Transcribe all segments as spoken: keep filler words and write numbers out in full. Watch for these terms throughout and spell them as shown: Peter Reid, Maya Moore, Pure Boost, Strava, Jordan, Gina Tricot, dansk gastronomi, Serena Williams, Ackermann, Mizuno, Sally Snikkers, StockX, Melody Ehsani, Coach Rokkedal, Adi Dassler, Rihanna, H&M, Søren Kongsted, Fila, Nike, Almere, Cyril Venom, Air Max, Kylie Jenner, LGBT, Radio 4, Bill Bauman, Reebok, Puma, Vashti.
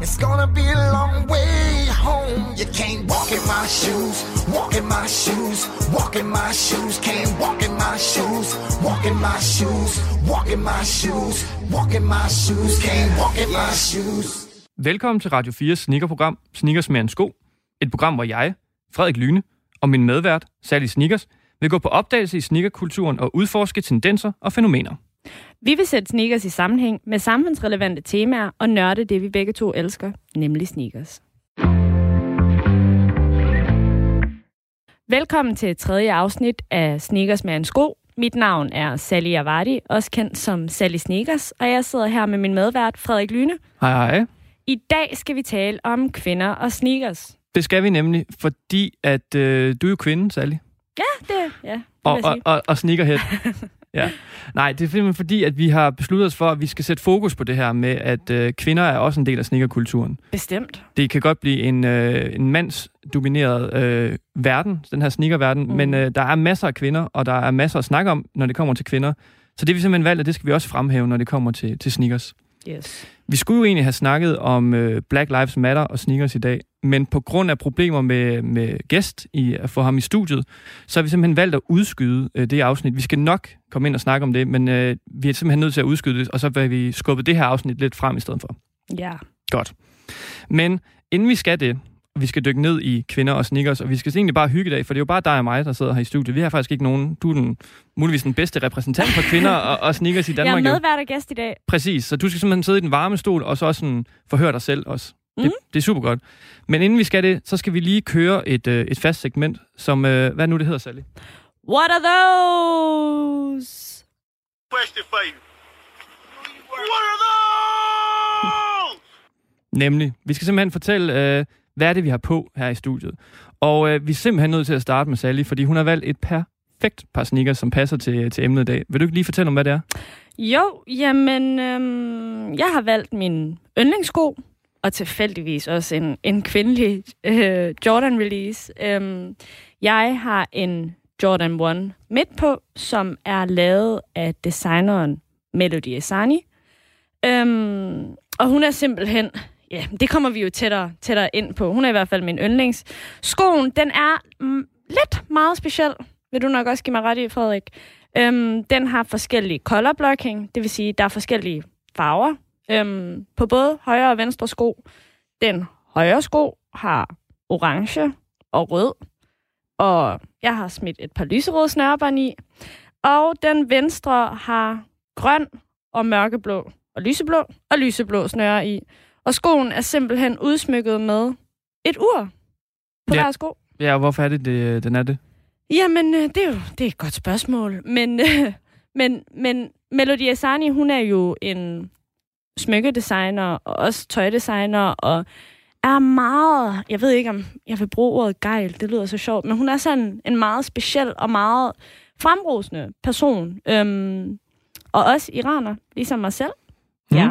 It's gonna be a long way home. You can't walk in my shoes, walk in my shoes, walk in my shoes. Can't walk in my shoes, walk in my shoes, walk in my shoes, walk in my shoes. Can't walk in my shoes. Velkommen til Radio fires sneakerprogram, Snikkers mere end sko. Et program, hvor jeg, Frederik Lyne, og min medvært, Sally Snikkers, vil gå på opdagelse i sneakerkulturen og udforske tendenser og fænomener. Vi vil sætte sneakers i sammenhæng med samfundsrelevante temaer og nørde det, vi begge to elsker, nemlig sneakers. Velkommen til tredje afsnit af Sneakers med en sko. Mit navn er Sally Javari, også kendt som Sally Snikkers, og jeg sidder her med min medvært Frederik Lyne. Hej hej. I dag skal vi tale om kvinder og sneakers. Det skal vi nemlig, fordi at øh, du er jo kvinde, Sally. Ja, det, ja, det og, og, og, og sneakerhead. Ja. Nej, det er simpelthen fordi, at vi har besluttet os for, at vi skal sætte fokus på det her med, at øh, kvinder er også en del af sneakerkulturen. Bestemt. Det kan godt blive en, øh, en mandsdomineret øh, verden, den her sneakerverden, mm. men øh, der er masser af kvinder, og der er masser at snakke om, når det kommer til kvinder. Så det vi simpelthen valgt, og det skal vi også fremhæve, når det kommer til, til sneakers. Yes. Vi skulle jo egentlig have snakket om øh, Black Lives Matter og sneakers i dag, men på grund af problemer med, med gæst i at få ham i studiet, så har vi simpelthen valgt at udskyde øh, det afsnit. Vi skal nok komme ind og snakke om det, men øh, vi er simpelthen nødt til at udskyde det, og så vil vi skubbe det her afsnit lidt frem i stedet for. Ja. Yeah. Godt. Men inden vi skal det, vi skal dykke ned i kvinder og sneakers, og vi skal egentlig bare hygge i dag, for det er jo bare dig og mig, der sidder her i studiet. Vi har faktisk ikke nogen. Du er den, muligvis den bedste repræsentant for kvinder og, og sneakers i Danmark. Jeg er medvært og gæst i dag. Præcis, så du skal simpelthen sidde i den varme stol, og så også sådan forhøre dig selv også. Mm. Det, det er super godt. Men inden vi skal det, så skal vi lige køre et, øh, et fast segment, som, øh, hvad nu det hedder, Sally? What are those? Question for you. What are those? Nemlig, vi skal simpelthen fortælle... Øh, Hvad er det, vi har på her i studiet? Og øh, vi er simpelthen nødt til at starte med Sally, fordi hun har valgt et perfekt par sneakers, som passer til, til emnet i dag. Vil du ikke lige fortælle om, hvad det er? Jo, jamen, øh, jeg har valgt min yndlingssko, og tilfældigvis også en, en kvindelig øh, Jordan-release. Øh, jeg har en Jordan et midt på, som er lavet af designeren Melody Ehsani. Øh, og hun er simpelthen... Ja, det kommer vi jo tættere, tættere ind på. Hun er i hvert fald min yndlings. Skoen, den er mm, lidt meget speciel. Vil du nok også give mig ret i, Frederik? Øhm, den har forskellige color blocking. Det vil sige, der er forskellige farver øhm, på både højre og venstre sko. Den højre sko har orange og rød. Og jeg har smidt et par lyserøde snørebånd i. Og den venstre har grøn og mørkeblå og lyseblå og lyseblå snøre i. Og skoen er simpelthen udsmykket med et ur på hver ja. sko. Ja, og hvorfor er det, det, den er det? Jamen, det er jo det er et godt spørgsmål. Men, men, men Melody Ehsani, hun er jo en smykkedesigner og også tøjdesigner og er meget... Jeg ved ikke, om jeg vil bruge ordet gejl, det lyder så sjovt, men hun er sådan en meget speciel og meget fremrosende person. Øhm, og også iraner, ligesom mig selv. Mm. Ja.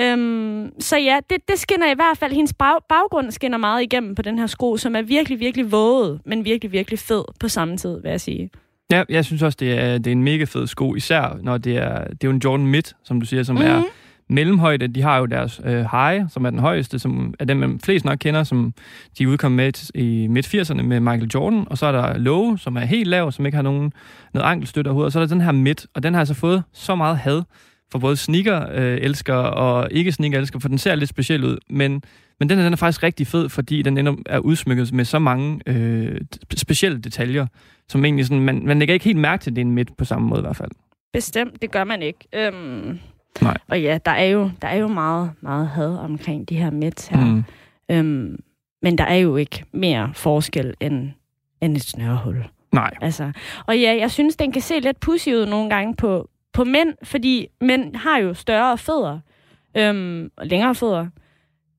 Øhm, så ja, det, det skinner i hvert fald. Hendes bag, baggrund skinner meget igennem på den her sko, som er virkelig, virkelig våget, men virkelig, virkelig fed på samme tid, vil jeg sige. Ja, jeg synes også, det er, det er en mega fed sko, især når det er, det er jo en Jordan Mid, som du siger, som mm-hmm. er mellemhøjde. De har jo deres øh, high, som er den højeste, som er den, man flest nok kender, som de udkom med i midt firserne med Michael Jordan. Og så er der low, som er helt lav, som ikke har nogen noget ankelstøtte overhovedet. Og så er der den her Mid, og den har altså fået så meget had for både sneaker-elskere og ikke-sneaker-elskere, for den ser lidt speciel ud. Men, men den her den er faktisk rigtig fed, fordi den ender er udsmykket med så mange øh, specielle detaljer, som egentlig sådan, man, man lægger ikke helt mærke til, at det er en midt på samme måde i hvert fald. Bestemt, det gør man ikke. Øhm, Nej. Og ja, der er jo, der er jo meget, meget had omkring de her midt her. Mm. Øhm, men der er jo ikke mere forskel end, end et snørehul. Nej. Altså, og ja, jeg synes, den kan se lidt pussy ud nogle gange på på mænd, fordi mænd har jo større fødder, øhm, og længere fødder,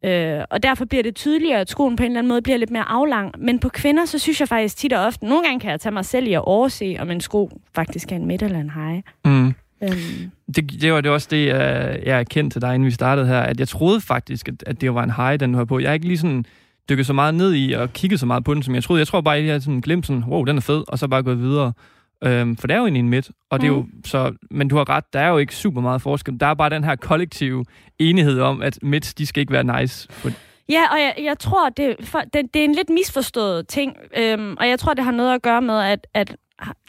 øh, og derfor bliver det tydeligere, at skoen på en eller anden måde bliver lidt mere aflang. Men på kvinder, så synes jeg faktisk tit og ofte, nogle gange kan jeg tage mig selv i at overse, om en sko faktisk er en midt eller en high. Mm. Øhm. Det, det var det også det, jeg erkendte til dig, inden vi startede her, at jeg troede faktisk, at, at det var en high, den du har på. Jeg er ikke lige sådan dykket så meget ned i og kigget så meget på den, som jeg troede. Jeg tror bare, at jeg havde sådan glemt sådan, wow, den er fed, og så bare gået videre. Øhm, for der er jo egentlig en midt, og det mm. er jo så, men du har ret, der er jo ikke super meget forskel. Der er bare den her kollektive enighed om, at midt, de skal ikke være nice. For ja, og jeg, jeg tror, det, for, det, det er en lidt misforstået ting, øhm, og jeg tror, det har noget at gøre med, at, at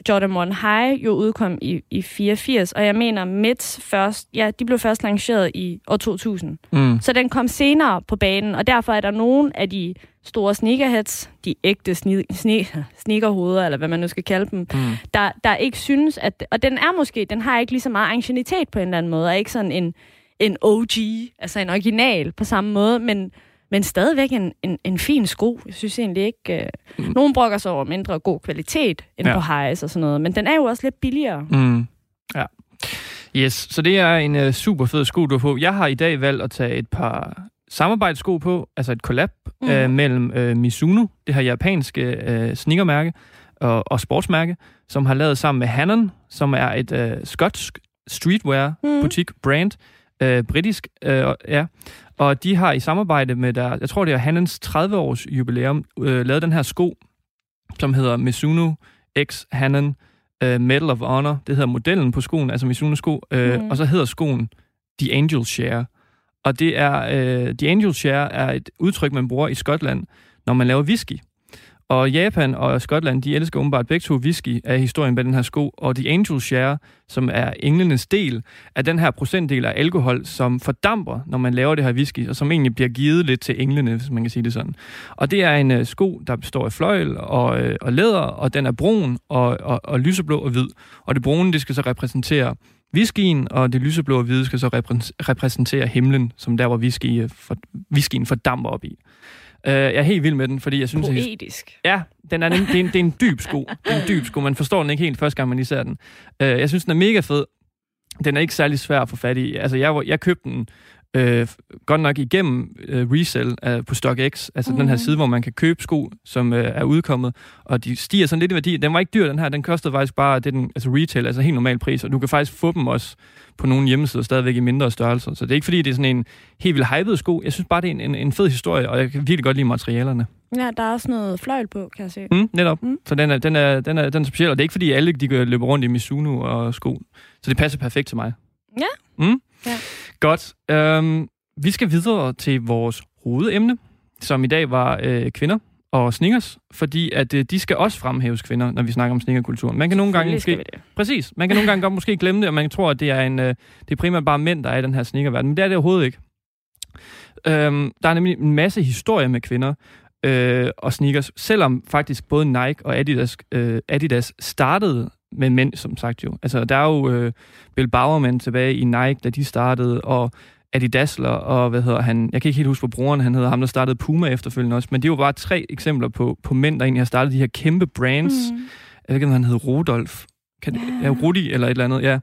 Jordan One High jo udkom i, i fireogfirs, og jeg mener, mids først, ja, de blev først lanceret i år to tusind. Mm. Så den kom senere på banen, og derfor er der nogen af de store sneakerheads, de ægte sne- sne- sneakerhoveder, eller hvad man nu skal kalde dem, mm. der, der ikke synes, at, og den er måske, den har ikke lige så meget anciennitet på en eller anden måde, og ikke sådan en, en O G, altså en original på samme måde, men Men stadigvæk en, en, en fin sko. Jeg synes egentlig ikke... Øh... Mm. Nogen brokker sig over mindre god kvalitet end ja. på highs og sådan noget. Men den er jo også lidt billigere. Mm. Ja. Yes, så det er en uh, super fed sko, du har på. Jeg har i dag valgt at tage et par samarbejdssko på. Altså et collab mm. øh, mellem øh, Mizuno, det her japanske øh, sneakermærke og, og sportsmærke, som har lavet sammen med Hanon, som er et øh, skotsk streetwear-butik, mm. brand, øh, britisk, øh, ja. Og de har i samarbejde med, der, jeg tror det er Hanons tredive-års jubilæum, øh, lavet den her sko, som hedder Mizuno X Hanon øh, Medal of Honor. Det hedder modellen på skoen, altså Mizuno-sko. Øh, mm. Og så hedder skoen The Angel Share. Og det er, øh, The Angel Share er et udtryk, man bruger i Skotland, når man laver whisky. Og Japan og Skotland, de elsker umiddelbart begge to whisky af historien bag den her sko. Og The Angel Share, som er englenes del, er den her procentdel af alkohol, som fordamper, når man laver det her whisky, og som egentlig bliver givet lidt til englene, hvis man kan sige det sådan. Og det er en uh, sko, der består af fløjl og, øh, og læder, og den er brun og, og, og lyseblå og hvid. Og det brune, det skal så repræsentere whiskyen, og det lyseblå og hvide skal så repræ- repræsentere himlen, som der, hvor whisky, uh, for, whiskyen fordamper op i. Uh, jeg er helt vild med den, fordi jeg synes... Poetisk. At, ja, den er, det, er en, det er en dyb sko. Det er en dyb sko. Man forstår den ikke helt første gang, man lige ser den. Uh, jeg synes, den er mega fed. Den er ikke særlig svær at få fat i. Altså, jeg, jeg købte den uh, godt nok igennem uh, resell uh, på StockX. Altså, mm. den her side, hvor man kan købe sko, som uh, er udkommet. Og de stiger sådan lidt i værdi. Den var ikke dyr, den her. Den kostede faktisk bare det den, altså retail, altså helt normal pris. Og du kan faktisk få dem også på nogle hjemmesider stadigvæk i mindre størrelser. Så det er ikke fordi, det er sådan en helt vildt hyped sko. Jeg synes bare, det er en, en, en fed historie, og jeg kan virkelig godt lide materialerne. Ja, der er også noget fløjl på, kan jeg se. Mm, netop. Mm. Så den er, den, er, den, er, den er speciel, og det er ikke fordi, alle de kan løbe rundt i Mizuno og sko. Så det passer perfekt til mig. Ja. Mm? Ja. Godt. Um, vi skal videre til vores hovedemne, som i dag var øh, kvinder og sneakers, fordi at øh, de skal også fremhæves, kvinder, når vi snakker om sneakerkulturen. Man kan nogle gange måske præcis, man kan nogle gange godt måske glemme det, og man tror at det er en øh, det er primært bare mænd der er i den her sneakerverden, men det er det overhovedet ikke. Øhm, der er nemlig en masse historier med kvinder øh, og sneakers, selvom faktisk både Nike og Adidas øh, Adidas startede med mænd, som sagt jo. Altså der er jo øh, Bill Bowerman tilbage i Nike, da de startede, og Adi Dassler, og hvad hedder han, jeg kan ikke helt huske, hvor broren han hedder, ham der startede Puma efterfølgende også, men det er jo bare tre eksempler på, på mænd, der egentlig har startet de her kæmpe brands. Mm. Jeg ved ikke, om han hedder Rudolf, kan det, ja. Rudi eller et eller andet, ja,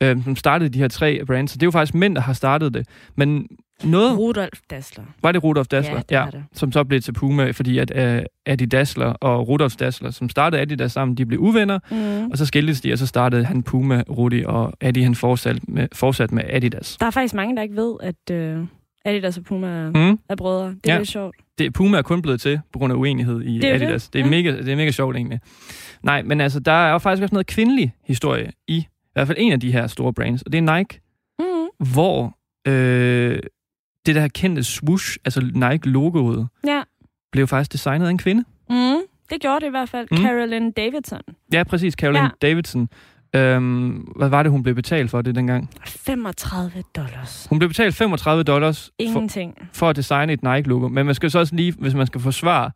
øhm, som startede de her tre brands, så det er jo faktisk mænd, der har startet det, men noget... Rudolf Dassler. Var det Rudolf Dassler? Ja, det var det. Ja, som så blev til Puma, fordi at uh, Adi Dassler og Rudolf Dassler, som startede Adidas sammen, de blev uvenner, mm. og så skildes de, og så startede han Puma, Rudi, og Adi han fortsat med, fortsat med Adidas. Der er faktisk mange, der ikke ved, at uh, Adidas og Puma mm. er brødre. Det er ja. lidt sjovt. Det, Puma er kun blevet til på grund af uenighed i det Adidas. Det, det, er ja. mega, det er mega sjovt egentlig. Nej, men altså, der er jo faktisk også noget kvindelig historie i, i hvert fald en af de her store brands, og det er Nike, mm. hvor... Øh, det der kendte swoosh, altså Nike-logoet, ja. blev faktisk designet af en kvinde. Mm, det gjorde det i hvert fald. Mm. Carolyn Davidson. Ja, præcis. Carolyn ja. Davidson. Øhm, hvad var det, hun blev betalt for det dengang? femogtredive dollars. Hun blev betalt femogtredive dollars Ingenting. For, for at designe et Nike-logo. Men man skal så også lige, hvis man skal forsvare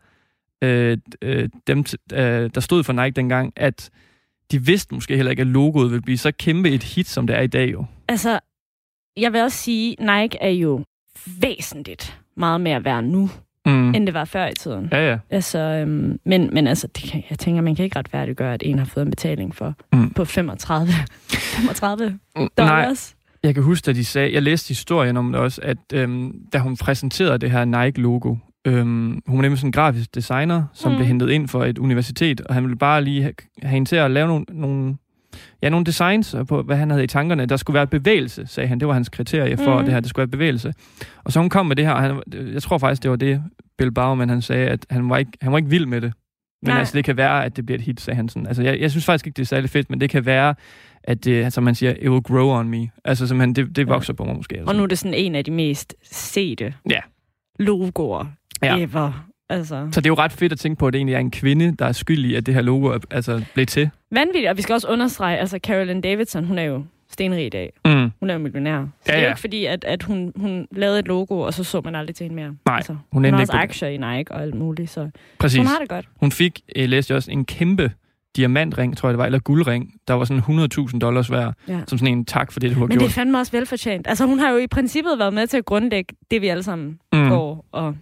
øh, øh, dem, øh, der stod for Nike dengang, at de vidste måske heller ikke, at logoet ville blive så kæmpe et hit, som det er i dag jo. Altså, jeg vil også sige, Nike er jo væsentligt meget mere værd nu, mm. end det var før i tiden. Ja, ja. Altså, øhm, men, men altså, det kan, jeg tænker, man kan ikke retfærdiggøre, at en har fået en betaling for mm. på femogtredive, femogtredive mm. dollars. Nej, jeg kan huske, at de sagde, jeg læste historien om det også, at øhm, da hun præsenterede det her Nike-logo, øhm, hun var nemlig sådan en grafisk designer, som mm. blev hentet ind for et universitet, og han ville bare lige have, have hende til at lave nogle, nogle ja, nogle designs på, hvad han havde i tankerne. Der skulle være bevægelse, sagde han. Det var hans kriterie for mm. det her, det skulle være bevægelse. Og så hun kom med det her, og han, jeg tror faktisk, det var det, Bill Bauman, han sagde, at han var ikke, han var ikke vild med det. Men nej, altså, det kan være, at det bliver et hit, sagde han sådan. Altså, jeg, jeg synes faktisk ikke, det er særlig fedt, men det kan være, at det, som man siger, it will grow on me. Altså, simpelthen, det, det vokser ja. på mig måske. Altså. Og nu er det sådan en af de mest sete ja. logoer ja. ever. Altså. Så det er jo ret fedt at tænke på, at det egentlig er en kvinde, der er skyldig, at det her logo er, altså, blev til. Vanvittigt, og vi skal også understrege, altså Carolyn Davidson, hun er jo stenrig i dag. Mm. Hun er jo millionær. Så ja, det er jo ja. ikke fordi, at, at hun, hun lavede et logo, og så så man aldrig til hende mere. Nej, altså, hun, hun har også aktier i Nike og alt muligt, så præcis. Hun har det godt. Hun fik, jeg læste også, en kæmpe diamantring, tror jeg det var, eller guldring, der var sådan hundrede tusind dollars værd, ja. som sådan en tak for det, du har gjort. Men det fandme også velfortjent. Altså hun har jo i princippet været med til at grundlægge det, vi alle sammen mm. går og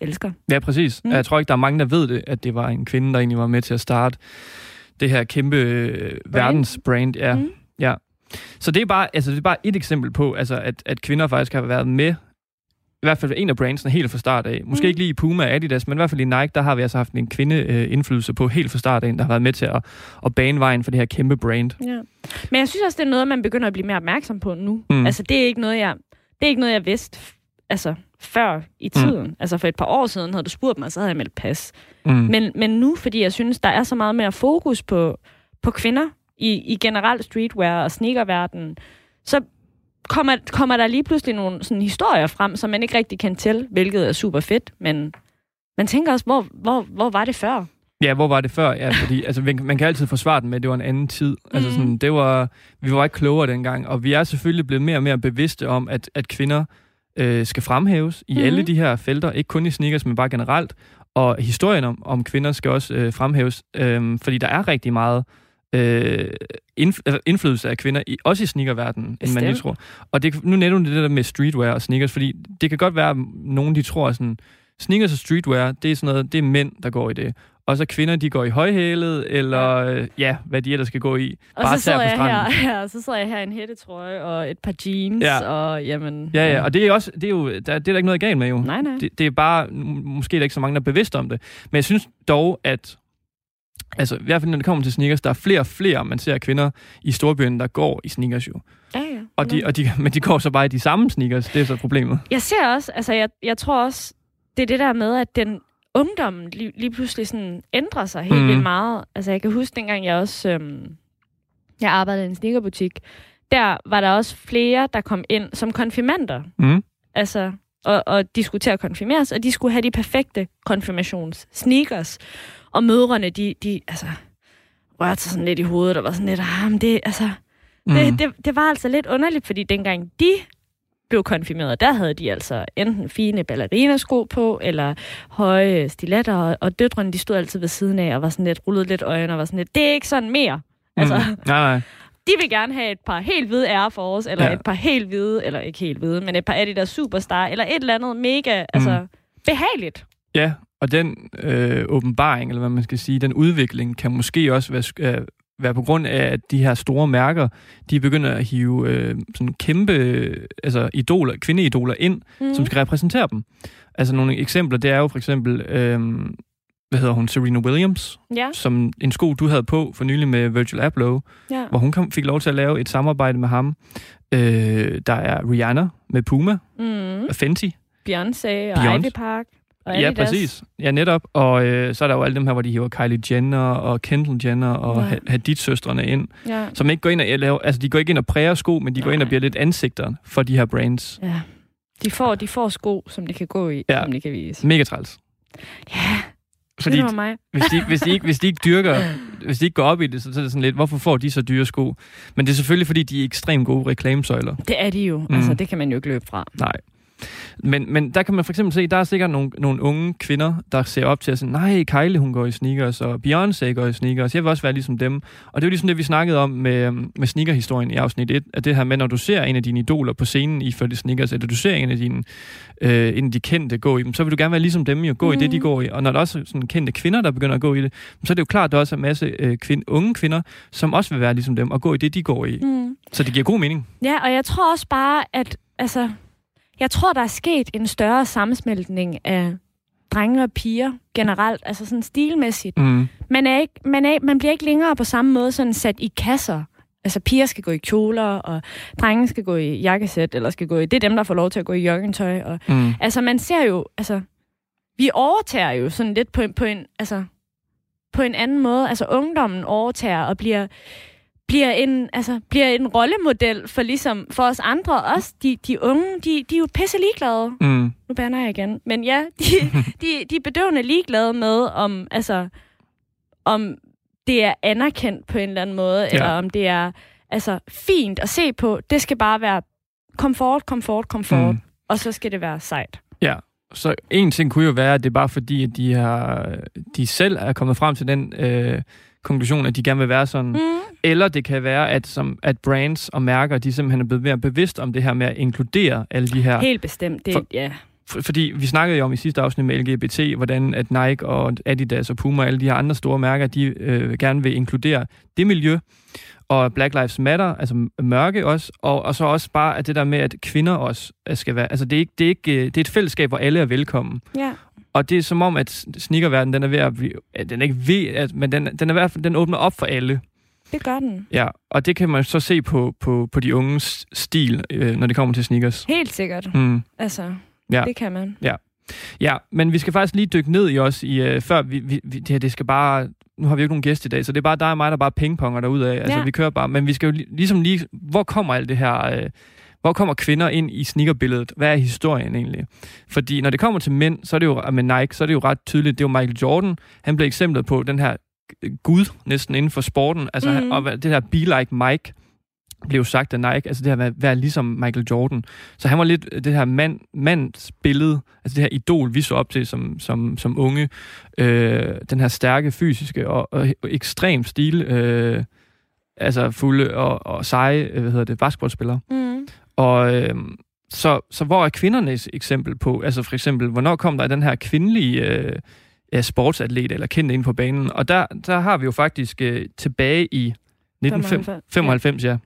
elsker. Ja, præcis. Mm. Jeg tror ikke, der er mange, der ved det, at det var en kvinde, der egentlig var med til at starte det her kæmpe øh, verdensbrand. Ja. Mm. Ja. Så det er, bare, altså, det er bare et eksempel på, altså, at, at kvinder faktisk har været med, i hvert fald en af brandsene helt fra start af. Måske mm. ikke lige i Puma og Adidas, men i hvert fald i Nike, der har vi altså haft en kvindeindflydelse øh, på helt fra start af, der har været med til at, at bane vejen for det her kæmpe brand. Ja. Men jeg synes også, det er noget, man begynder at blive mere opmærksom på nu. Mm. Altså, det er ikke noget, jeg, det er ikke noget, jeg vidste. Altså, før i tiden. Mm. Altså for et par år siden havde du spurgt mig, så havde jeg meldt pas. Mm. Men, men nu, fordi jeg synes, der er så meget mere fokus på, på kvinder i, i generelt streetwear og sneakerverdenen, så kommer, kommer der lige pludselig nogle sådan, historier frem, som man ikke rigtig kan til, hvilket er super fedt, men man tænker også, hvor, hvor, hvor var det før? Ja, hvor var det før? Ja, fordi altså, man kan altid forsvare den med, at det var en anden tid. Altså, sådan, det var, vi var ikke klogere dengang, og vi er selvfølgelig blevet mere og mere bevidste om, at, at kvinder skal fremhæves i mm-hmm. alle de her felter, ikke kun i sneakers, men bare generelt. Og historien om, om kvinder skal også øh, fremhæves, øh, fordi der er rigtig meget øh, indf- indflydelse af kvinder, i, også i sneakerverdenen, end man lige tror. Og det, nu netop det der med streetwear og sneakers, fordi det kan godt være, at nogen de tror, at sådan, sneakers og streetwear, det er sådan noget, det er mænd, der går i det. Og så kvinder, de går i højhælet, eller øh, ja, hvad de ellers skal gå i. Og bare så sidder jeg her, ja, så sidder jeg her i en hættetrøje og et par jeans, ja. og jamen... Ja, ja, og det er, også, det er jo, der, det er der ikke noget galt med jo. Nej, nej. Det, det er bare, måske er der ikke så mange, der er bevidst om det. Men jeg synes dog, at... Altså, i hvert fald når det kommer til sneakers, der er flere og flere, man ser kvinder i storbyerne, der går i sneakers jo. Ja, ja. Og de, og de, men de går så bare i de samme sneakers, det er så problemet. Jeg ser også, altså jeg, jeg tror også, det er det der med, at den... ungdommen lige, lige pludselig sådan ændrer sig helt mm. vildt meget. Altså, jeg kan huske, dengang jeg også øhm, jeg arbejdede i en sneakerbutik, der var der også flere, der kom ind som konfirmander. Mm. Altså, og, og de skulle til at konfirmeres, og de skulle have de perfekte konfirmations-sneakers. Og mødrene, de, de altså, rørte sig sådan lidt i hovedet, og var sådan lidt, ah, men det, altså, mm. det, det, det var altså lidt underligt, fordi dengang de... blev konfirmeret. Der havde de altså enten fine ballerinasko på, eller høje stiletter, og, og døtrene, de stod altid ved siden af, og var sådan lidt, rullede lidt øjne, og var sådan lidt, det er ikke sådan mere. Altså, mm. nej, nej. De vil gerne have et par helt hvide Air Force, eller ja. et par helt hvide, eller ikke helt hvide, men et par Adidas Superstar, eller et eller andet mega, mm. altså, behageligt. Ja, og den øh, åbenbaring, eller hvad man skal sige, den udvikling, kan måske også være... Øh, være på grund af, at de her store mærker, de begynder at hive øh, sådan kæmpe altså idoler, kvindeidoler ind, mm. som skal repræsentere dem. Altså nogle eksempler, det er jo for eksempel, øh, hvad hedder hun, Serena Williams, yeah. som en sko, du havde på for nylig med Virgil Abloh, yeah. hvor hun kom, fik lov til at lave et samarbejde med ham. Øh, der er Rihanna med Puma, mm. Fenty, Beyonce og Beyonce. Ivy Park. Ja, præcis. Ja, netop. Og øh, så er der jo alle dem her, hvor de hiver Kylie Jenner og Kendall Jenner og ja. Hadid-søstrene ind, ja. som ikke går ind og laver, altså de går ikke ind og præger sko, men de går nej. Ind og bliver lidt ansigter for de her brands. Ja. De får, de får sko, som de kan gå i, ja. Som de kan vise. Mega træls. Ja, fordi, det var mig. hvis, de, hvis, de ikke, hvis de ikke dyrker, hvis de ikke går op i det, så, så er det sådan lidt, hvorfor får de så dyre sko? Men det er selvfølgelig, fordi de er ekstremt gode reklamesøjler. Det er de jo. Mm. Altså, det kan man jo ikke løbe fra. Nej. Men, men der kan man for eksempel se, der er sikkert nogle, nogle unge kvinder, der ser op til at sige, nej, Kylie hun går i sneakers, og Beyoncé går i sneakers, jeg vil også være ligesom dem. Og det er jo ligesom det, vi snakkede om med, med sneakerhistorien i afsnit et, at det her med, når du ser en af dine idoler på scenen i for de sneakers, eller du ser en af dine, øh, en af de kendte gå i dem, så vil du gerne være ligesom dem i at gå mm. i det, de går i. Og når der også er sådan kendte kvinder, der begynder at gå i det, så er det jo klart, at der også er en masse øh, kvind, unge kvinder, som også vil være ligesom dem og gå i det, de går i. Mm. Så det giver god mening. Ja, og jeg tror også bare, at altså jeg tror, der er sket en større sammensmeltning af drenge og piger generelt, altså sådan stilmæssigt. Mm. Man, er ikke, man, er, man bliver ikke længere på samme måde sådan sat i kasser. Altså piger skal gå i kjoler, og drenge skal gå i jakkesæt, eller skal gå i... Det er dem, der får lov til at gå i joggingtøj. Og, mm. altså man ser jo... Altså, vi overtager jo sådan lidt på, på, en, altså, på en anden måde. Altså ungdommen overtager og bliver... bliver en altså bliver en rollemodel for ligesom for os andre også de de unge de de er jo pisse ligeglade. Mm. Nu banner jeg igen, men ja, de de de er bedøvende ligeglade med om altså om det er anerkendt på en eller anden måde, ja, eller om det er altså fint at se på. Det skal bare være komfort, komfort, komfort, mm. og så skal det være sejt. Ja. Så en ting kunne jo være, at det er bare fordi, at de har de selv er kommet frem til den øh, konklusion, at de gerne vil være sådan. Mm. Eller det kan være, at, som, at brands og mærker, de simpelthen er blevet mere bevidst om det her med at inkludere alle de her... Helt bestemt, det for, ja. For, fordi vi snakkede jo om i sidste afsnit med L G B T, hvordan at Nike og Adidas og Puma og alle de her andre store mærker, de øh, gerne vil inkludere det miljø. Og Black Lives Matter, altså mørke også, og, og så også bare at det der med, at kvinder også skal være... Altså det er, ikke, det er, ikke, det er et fællesskab, hvor alle er velkommen. Ja. Og det er som om, at sneakerverdenen, den er ved at... Den er ikke ved, at, men den, den er i hvert fald, den åbner op for alle. Det gør den. Ja, og det kan man så se på, på, på de unges stil, øh, når det kommer til sneakers. Helt sikkert. Mm. Altså, ja. Det kan man. Ja. Ja, men vi skal faktisk lige dykke ned i os, i, øh, før vi... vi det, her, det skal bare... Nu har vi jo ikke nogen gæst i dag, så det er bare dig og mig, der bare pingponger derudad. Altså, ja. Vi kører bare. Men vi skal jo ligesom lige... Hvor kommer alt det her... Øh, hvor kommer kvinder ind i sneakerbilledet? Hvad er historien egentlig? Fordi når det kommer til mænd, så er det jo... Med Nike, så er det jo ret tydeligt. Det er jo Michael Jordan. Han blev eksemplet på den her gud næsten inden for sporten. Altså, mm-hmm. og det her be like Mike blev sagt af Nike. Altså det her med at være ligesom Michael Jordan. Så han var lidt det her mand, mands billede. Altså det her idol, vi så op til som, som, som unge. Øh, den her stærke, fysiske og, og, og ekstrem stil. Øh, altså fulde og, og seje, hvad hedder det, basketballspillere. Mm. Og øh, så, så hvor er kvindernes eksempel på? Altså for eksempel, hvornår kom der den her kvindelige... Øh, sportsatlet eller kendt inde på banen. Og der, der har vi jo faktisk øh, tilbage i nitten femoghalvfems, ja,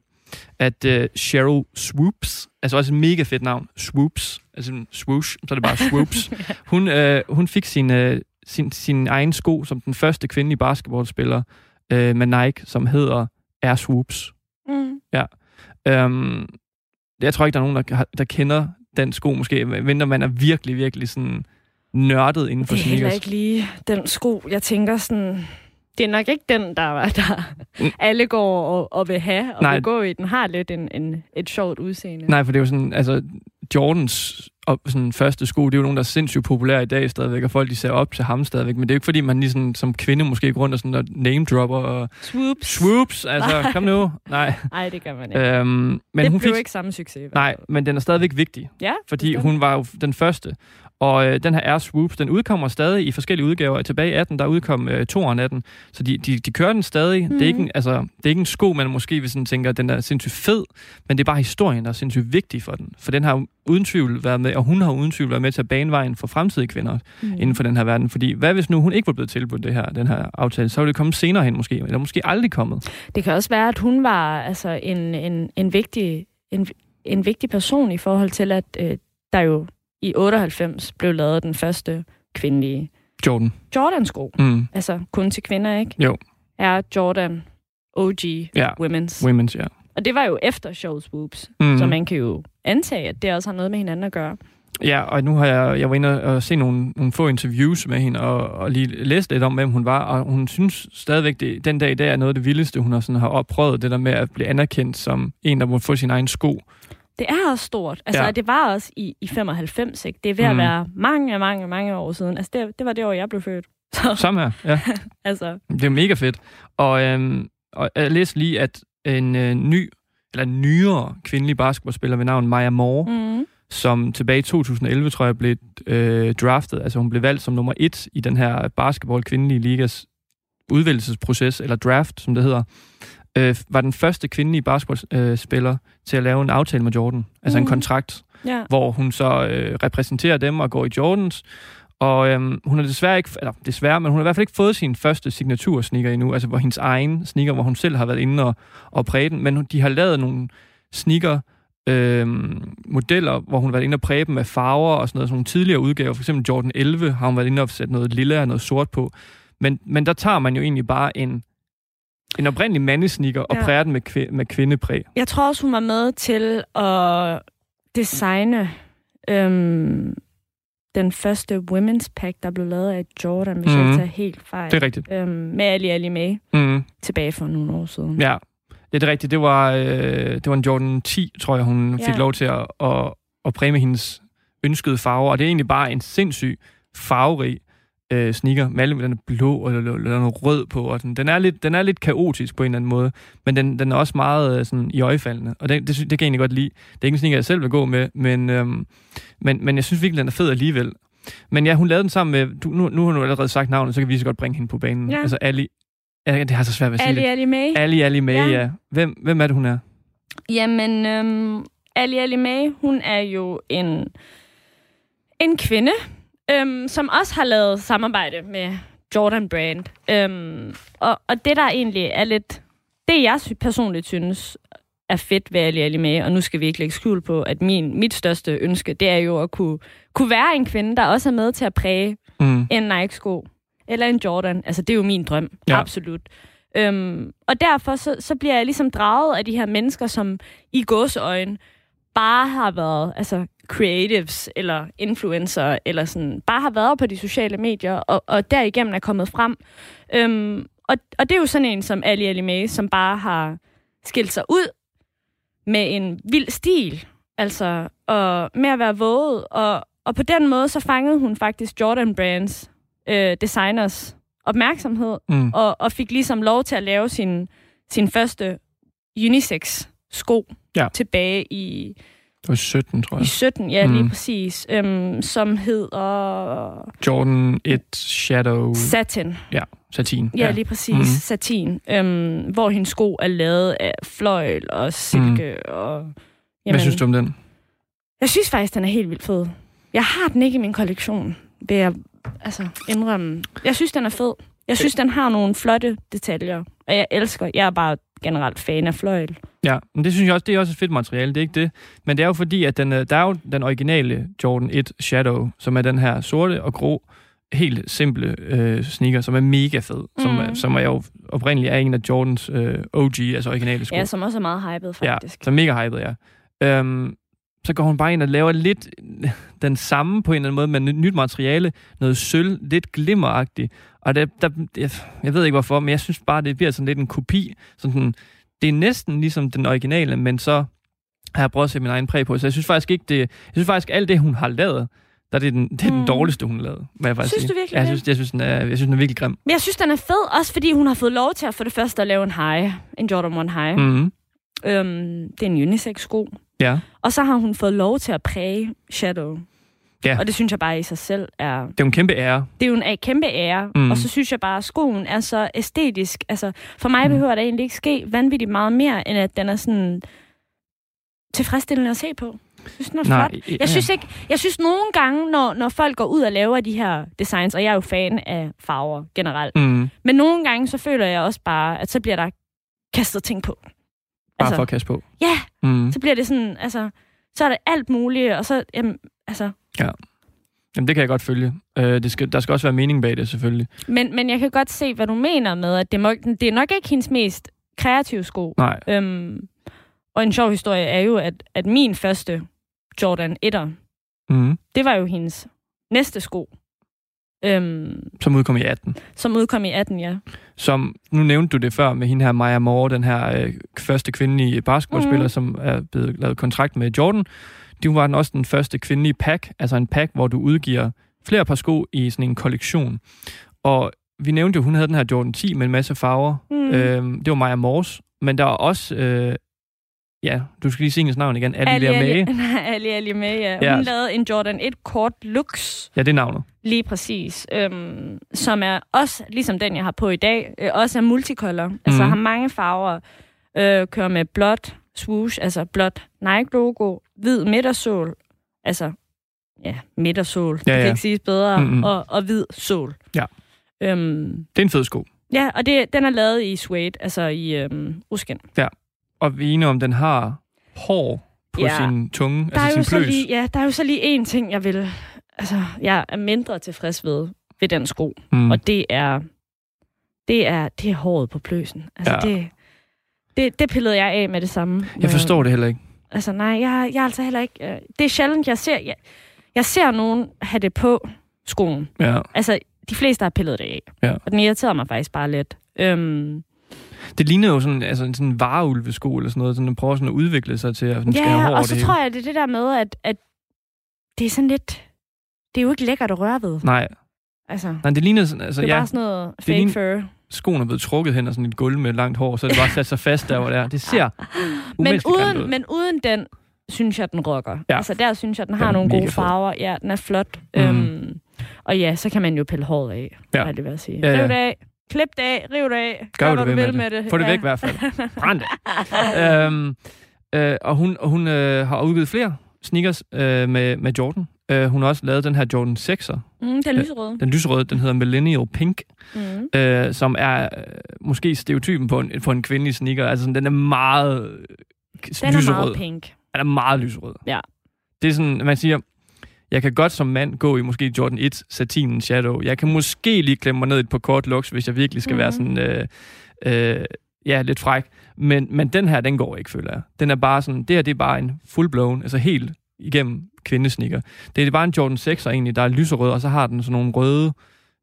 at øh, Sheryl Swoopes, altså også et mega fedt navn, Swoopes, altså swoosh, så er det bare Swoopes, hun, øh, hun fik sin, øh, sin, sin egen sko som den første kvindelige basketballspiller øh, med Nike, som hedder Air Swoopes. Mm. Ja. Øhm, jeg tror ikke, der er nogen, der, der kender den sko måske, men man er virkelig, virkelig sådan... nørdet inden for sneakers. Det er ikke lige den sko, jeg tænker sådan... Det er nok ikke den, der var der. Mm. Alle går og, og vil have, og Nej. vil gå i. Den har lidt en, en, et sjovt udseende. Nej, for det er jo sådan... Altså, Jordans og, sådan, første sko, det er jo nogen, der er sindssygt populære i dag stadigvæk, og folk, de ser op til ham stadigvæk. Men det er jo ikke, fordi man lige sådan, som kvinde måske ikke rundt og sådan, name-dropper og... Swoops. Swoops, altså, Nej. kom nu. Nej. Nej, det gør man ikke. Øhm, men det hun blev fik... ikke samme succes. Nej, men den er stadigvæk vigtig. Ja. Fordi hun var jo den første. Og øh, den her Air Swoops, den udkommer stadig i forskellige udgaver. Tilbage i atten, der udkom øh, toeren atten. Så de, de, de kører den stadig. Mm. Det, er ikke en, altså, det er ikke en sko, man måske vil sådan tænker, den er sindssygt fed, men det er bare historien, der er sindssygt vigtig for den. For den har uden tvivl været med, og hun har uden tvivl været med til at bane vejen for fremtidige kvinder mm. inden for den her verden. Fordi hvad hvis nu hun ikke var blevet tilbudt det her, den her aftale? Så ville det komme senere hen måske, eller måske aldrig kommet. Det kan også være, at hun var altså, en, en, en, vigtig, en, en vigtig person i forhold til, at øh, der jo... I otteoghalvfems blev lavet den første kvindelige... Jordan. Jordan-sko. Mm. Altså kun til kvinder, ikke? Jo. Er Jordan O G ja. Women's. Women's, ja. Og det var jo efter Sheryl Swoopes, mm. så man kan jo antage, at det også har noget med hinanden at gøre. Ja, og nu har jeg, jeg var inde og se nogle, nogle få interviews med hende, og, og lige læst lidt om, hvem hun var, og hun synes stadigvæk, det, den dag i dag er noget af det vildeste, hun har, sådan, har opprøvet, det der med at blive anerkendt som en, der må få sin egen sko. Det er også stort. Altså, ja. Det var også i, i femoghalvfems, ikke? Det er ved at være mange, mange, mange år siden. Altså, det, det var det år, jeg blev født. Så. Samme her, ja. altså. Det er mega fedt. Og, øhm, og jeg læste lige, at en øh, ny, eller nyere kvindelig basketballspiller ved navn Maya Moore, mm. som tilbage i to tusind og elleve, tror jeg, blev øh, draftet. Altså, hun blev valgt som nummer et i den her basketball kvindelige ligas udvælgelsesproces, eller draft, som det hedder. Øh, var den første kvindelige basketballspiller øh, til at lave en aftale med Jordan. Altså mm. en kontrakt, yeah. hvor hun så øh, repræsenterer dem og går i Jordans. Og øh, hun har desværre ikke, eller desværre, men hun har i hvert fald ikke fået sin første signatursneaker endnu, altså hvor hendes egen sneaker, hvor hun selv har været inde og, og præge den. Men de har lavet nogle sneaker øhm, modeller, hvor hun har været inde og præge dem af farver og sådan noget, sådan nogle tidligere udgaver, for eksempel Jordan elleve, har hun været inde og sætte noget lilla og noget sort på. Men, men der tager man jo egentlig bare en, en oprindelig mandesnikker og ja. præger den med, kv- med kvindepræg. Jeg tror også, hun var med til at designe øhm, den første women's pack, der blev lavet af Jordan, hvis mm-hmm. jeg tager helt fejl. Det er rigtigt. Øhm, med Aleali May mm-hmm. tilbage for nogle år siden. Ja, ja det er rigtigt. Det var, øh, det var en Jordan ti, tror jeg, hun ja. fik lov til at, at, at præge med hendes ønskede farver. Og det er egentlig bare en sindssyg farverig øh, sneaker. Malet med den blå, og der, der er noget rød på. Og den, den, er lidt, den er lidt kaotisk på en eller anden måde, men den, den er også meget sådan, i øjefaldende. Og det, det, det kan jeg egentlig godt lide. Det er ikke en sneaker, jeg selv vil gå med, men, øhm, men, men jeg synes virkelig, den er fed alligevel. Men ja, hun lavede den sammen med... Du, nu, nu har hun allerede sagt navnet, så kan vi så godt bringe hende på banen. Ja. Altså Ali... Det har så svært at sige det. Aleali May. Aleali May, ja. ja. Hvem, hvem er det, hun er? Jamen, øhm, Aleali May, hun er jo en, en kvinde, øhm, som også har lavet samarbejde med Jordan Brand. Øhm, og, og det, der egentlig er lidt... Det, jeg personligt synes er fedt ved Aleali May, og nu skal vi ikke lægge skjul på, at min, mit største ønske, det er jo at kunne, kunne være en kvinde, der også er med til at præge mm. en Nike-sko. Eller en Jordan. Altså, det er jo min drøm. Ja. Absolut. Øhm, og derfor så, så bliver jeg ligesom draget af de her mennesker, som i gåseøjne bare har været altså creatives eller influencer, eller sådan, bare har været på de sociale medier, og, og derigennem er kommet frem. Øhm, og, og det er jo sådan en som Aleali May, som bare har skilt sig ud med en vild stil, altså, og med at være våget. Og, og på den måde, så fangede hun faktisk Jordan Brands designers opmærksomhed, mm. og, og fik ligesom lov til at lave sin, sin første unisex-sko ja. tilbage i... Det var i sytten, tror jeg. I sytten, ja, mm. lige præcis. Øhm, som hedder... Jordan et Shadow... Satin. Ja, satin. Ja, ja. lige præcis. Mm. Satin. Øhm, hvor hendes sko er lavet af fløjl og silke mm. og... Jamen, hvad synes du om den? Jeg synes faktisk, den er helt vildt fed. Jeg har den ikke i min kollektion. Det er... Altså, indrømme. Jeg synes, den er fed. Jeg synes, den har nogle flotte detaljer. Og jeg elsker. Jeg er bare generelt fan af fløjl. Ja, men det synes jeg også, det er også et fedt materiale. Det er ikke det. Men det er jo fordi, at den, der er jo den originale Jordan et Shadow, som er den her sorte og grå, helt simple øh, sneaker, som er mega fed. Som, mm. som er jo oprindeligt er en af Jordans øh, O G, altså originale sko. Ja, som også er meget hyped, faktisk. Ja, som mega hyped, ja. Øhm, så går hun bare ind og laver lidt den samme på en eller anden måde, med nyt materiale, noget sølv, lidt glimmeragtigt. Og der, der, jeg ved ikke hvorfor, men jeg synes bare, det bliver sådan lidt en kopi. Sådan, det er næsten ligesom den originale, men så har jeg prøvet at sætte min egen præg på. Så jeg synes faktisk ikke, det, jeg synes faktisk, alt det, hun har lavet, der er det, den, det er den mm. dårligste, hun har lavet. Hvad jeg synes sige. Du virkelig ja, jeg synes, jeg synes, den er, jeg synes, den er virkelig grim. Men jeg synes, den er fed, også fordi hun har fået lov til at for det første at lave en high, en Jordan One High. Mm-hmm. Øhm, det er en unisex-sko. Ja. Og så har hun fået lov til at præge Shadow. Ja. Og det synes jeg bare i sig selv er... Det er jo en kæmpe ære. Det er jo en kæmpe ære. Mm. Og så synes jeg bare, at skoen er så æstetisk. Altså, for mig mm. behøver der egentlig ikke ske vanvittigt meget mere, end at den er sådan tilfredsstillende at se på. Jeg synes, den er flot. Nej, ja. Jeg synes ikke... Jeg synes nogle gange, når, når folk går ud og laver de her designs, og jeg er jo fan af farver generelt, mm. men nogle gange, så føler jeg også bare, at så bliver der kastet ting på. Bare altså, for at kaste på. Ja, mm. så bliver det sådan, altså, så er det alt muligt, og så, jamen, altså... Ja, jamen, det kan jeg godt følge. Øh, det skal, der skal også være mening bag det, selvfølgelig. Men, men jeg kan godt se, hvad du mener med, at det, må, det er nok ikke hendes mest kreative sko. Nej. Øhm, og en sjov historie er jo, at, at min første Jordan etter, mm. det var jo hendes næste sko. Øhm, som udkom i atten. Som udkom i atten, ja. Som, nu nævnte du det før med hende her Maya Moore, den her øh, første kvindelige basketballspiller, mm-hmm. som er blevet lavet kontrakt med Jordan. Det var den også den første kvindelige pack, altså en pack, hvor du udgiver flere par sko i sådan en kollektion. Og vi nævnte jo, hun havde den her Jordan ti med en masse farver. Mm. Øhm, det var Maya Moores, men der var også... Øh, Ja, du skal lige sige hendes navn igen. Aleali May. Aleali May, ja. Hun ja. lavede en Jordan et kort lux. Ja, det er navnet. Lige præcis. Øhm, som er også, ligesom den, jeg har på i dag, øh, også er multicolor. Mm. Altså har mange farver. Øh, kører med blåt swoosh, altså blåt Nike-logo, hvid midtersål, altså, ja, midtersål. Det ja, ja. kan ikke siges bedre. Mm-hmm. Og, og hvid sål. Ja. Øhm, det er en fed sko. Ja, og det, den er lavet i suede, altså i øhm, ruskin. Ja. Og vi er enige om, den har hår på ja. sin tunge, der altså sin pløs. Lige, ja, der er jo så lige én ting, jeg vil... Altså, jeg er mindre tilfreds ved, ved den sko. Mm. Og det er, det er... Det er håret på pløsen. Altså, ja. det, det, det pillede jeg af med det samme. Jeg forstår det heller ikke. Altså, nej, jeg, jeg er altså heller ikke... Øh, det er sjældent, jeg ser... Jeg, jeg ser nogen have det på skoen. Ja. Altså, de fleste har pillet det af. Ja. Og den irriterer mig faktisk bare lidt. Øhm, Det ligner jo sådan, altså en sådan vareulvesko eller sådan noget, sådan den prøver sådan at udvikle sig til, at den skal have hår. Ja, og så det tror hele. Jeg, det er det der med, at, at det er sådan lidt... Det er jo ikke lækkert at røre ved. Nej. Altså, nej, det ligner sådan... Altså, det er ja, bare sådan noget fake ligner, fur. Skoen er blevet trukket hen og sådan et gulv med langt hår, så det bare sat sig fast der, hvor det er. Det ser umenneskeligt ud. Men uden, men uden den, synes jeg, den rocker. Ja. Altså der synes jeg, den har den nogle gode farver. Fed. Ja, den er flot. Mm. Øhm, og ja, så kan man jo pille håret af, ja. Har det været at sige. Ja, ja. Det er klip det af, riv det af, gør, gør hvad du vil med, med det. det. Få det ja. væk i hvert fald. Brænd det. øhm, øh, og hun, og hun øh, har udgivet flere sneakers øh, med, med Jordan. Øh, hun har også lavet den her Jordan sekser. Mm, den lyserøde. Øh, den lyserøde, den hedder Millennial Pink, mm. øh, som er øh, måske stereotypen på en, på en kvindelig sneaker. Altså sådan, den er meget øh, den lyserød. Den er meget pink. Den er meget lyserød. Ja. Det er sådan, man siger... Jeg kan godt som mand gå i måske Jordan et, satinen, shadow. Jeg kan måske lige klemme mig ned et par kort looks, hvis jeg virkelig skal mm. være sådan, øh, øh, ja, lidt fræk. Men, men den her, den går ikke, føler jeg. Den er bare sådan, det her, det er bare en full-blown, altså helt igennem kvindesnikker. Det er bare en Jordan sekser egentlig, der er lyserød, og så har den sådan nogle røde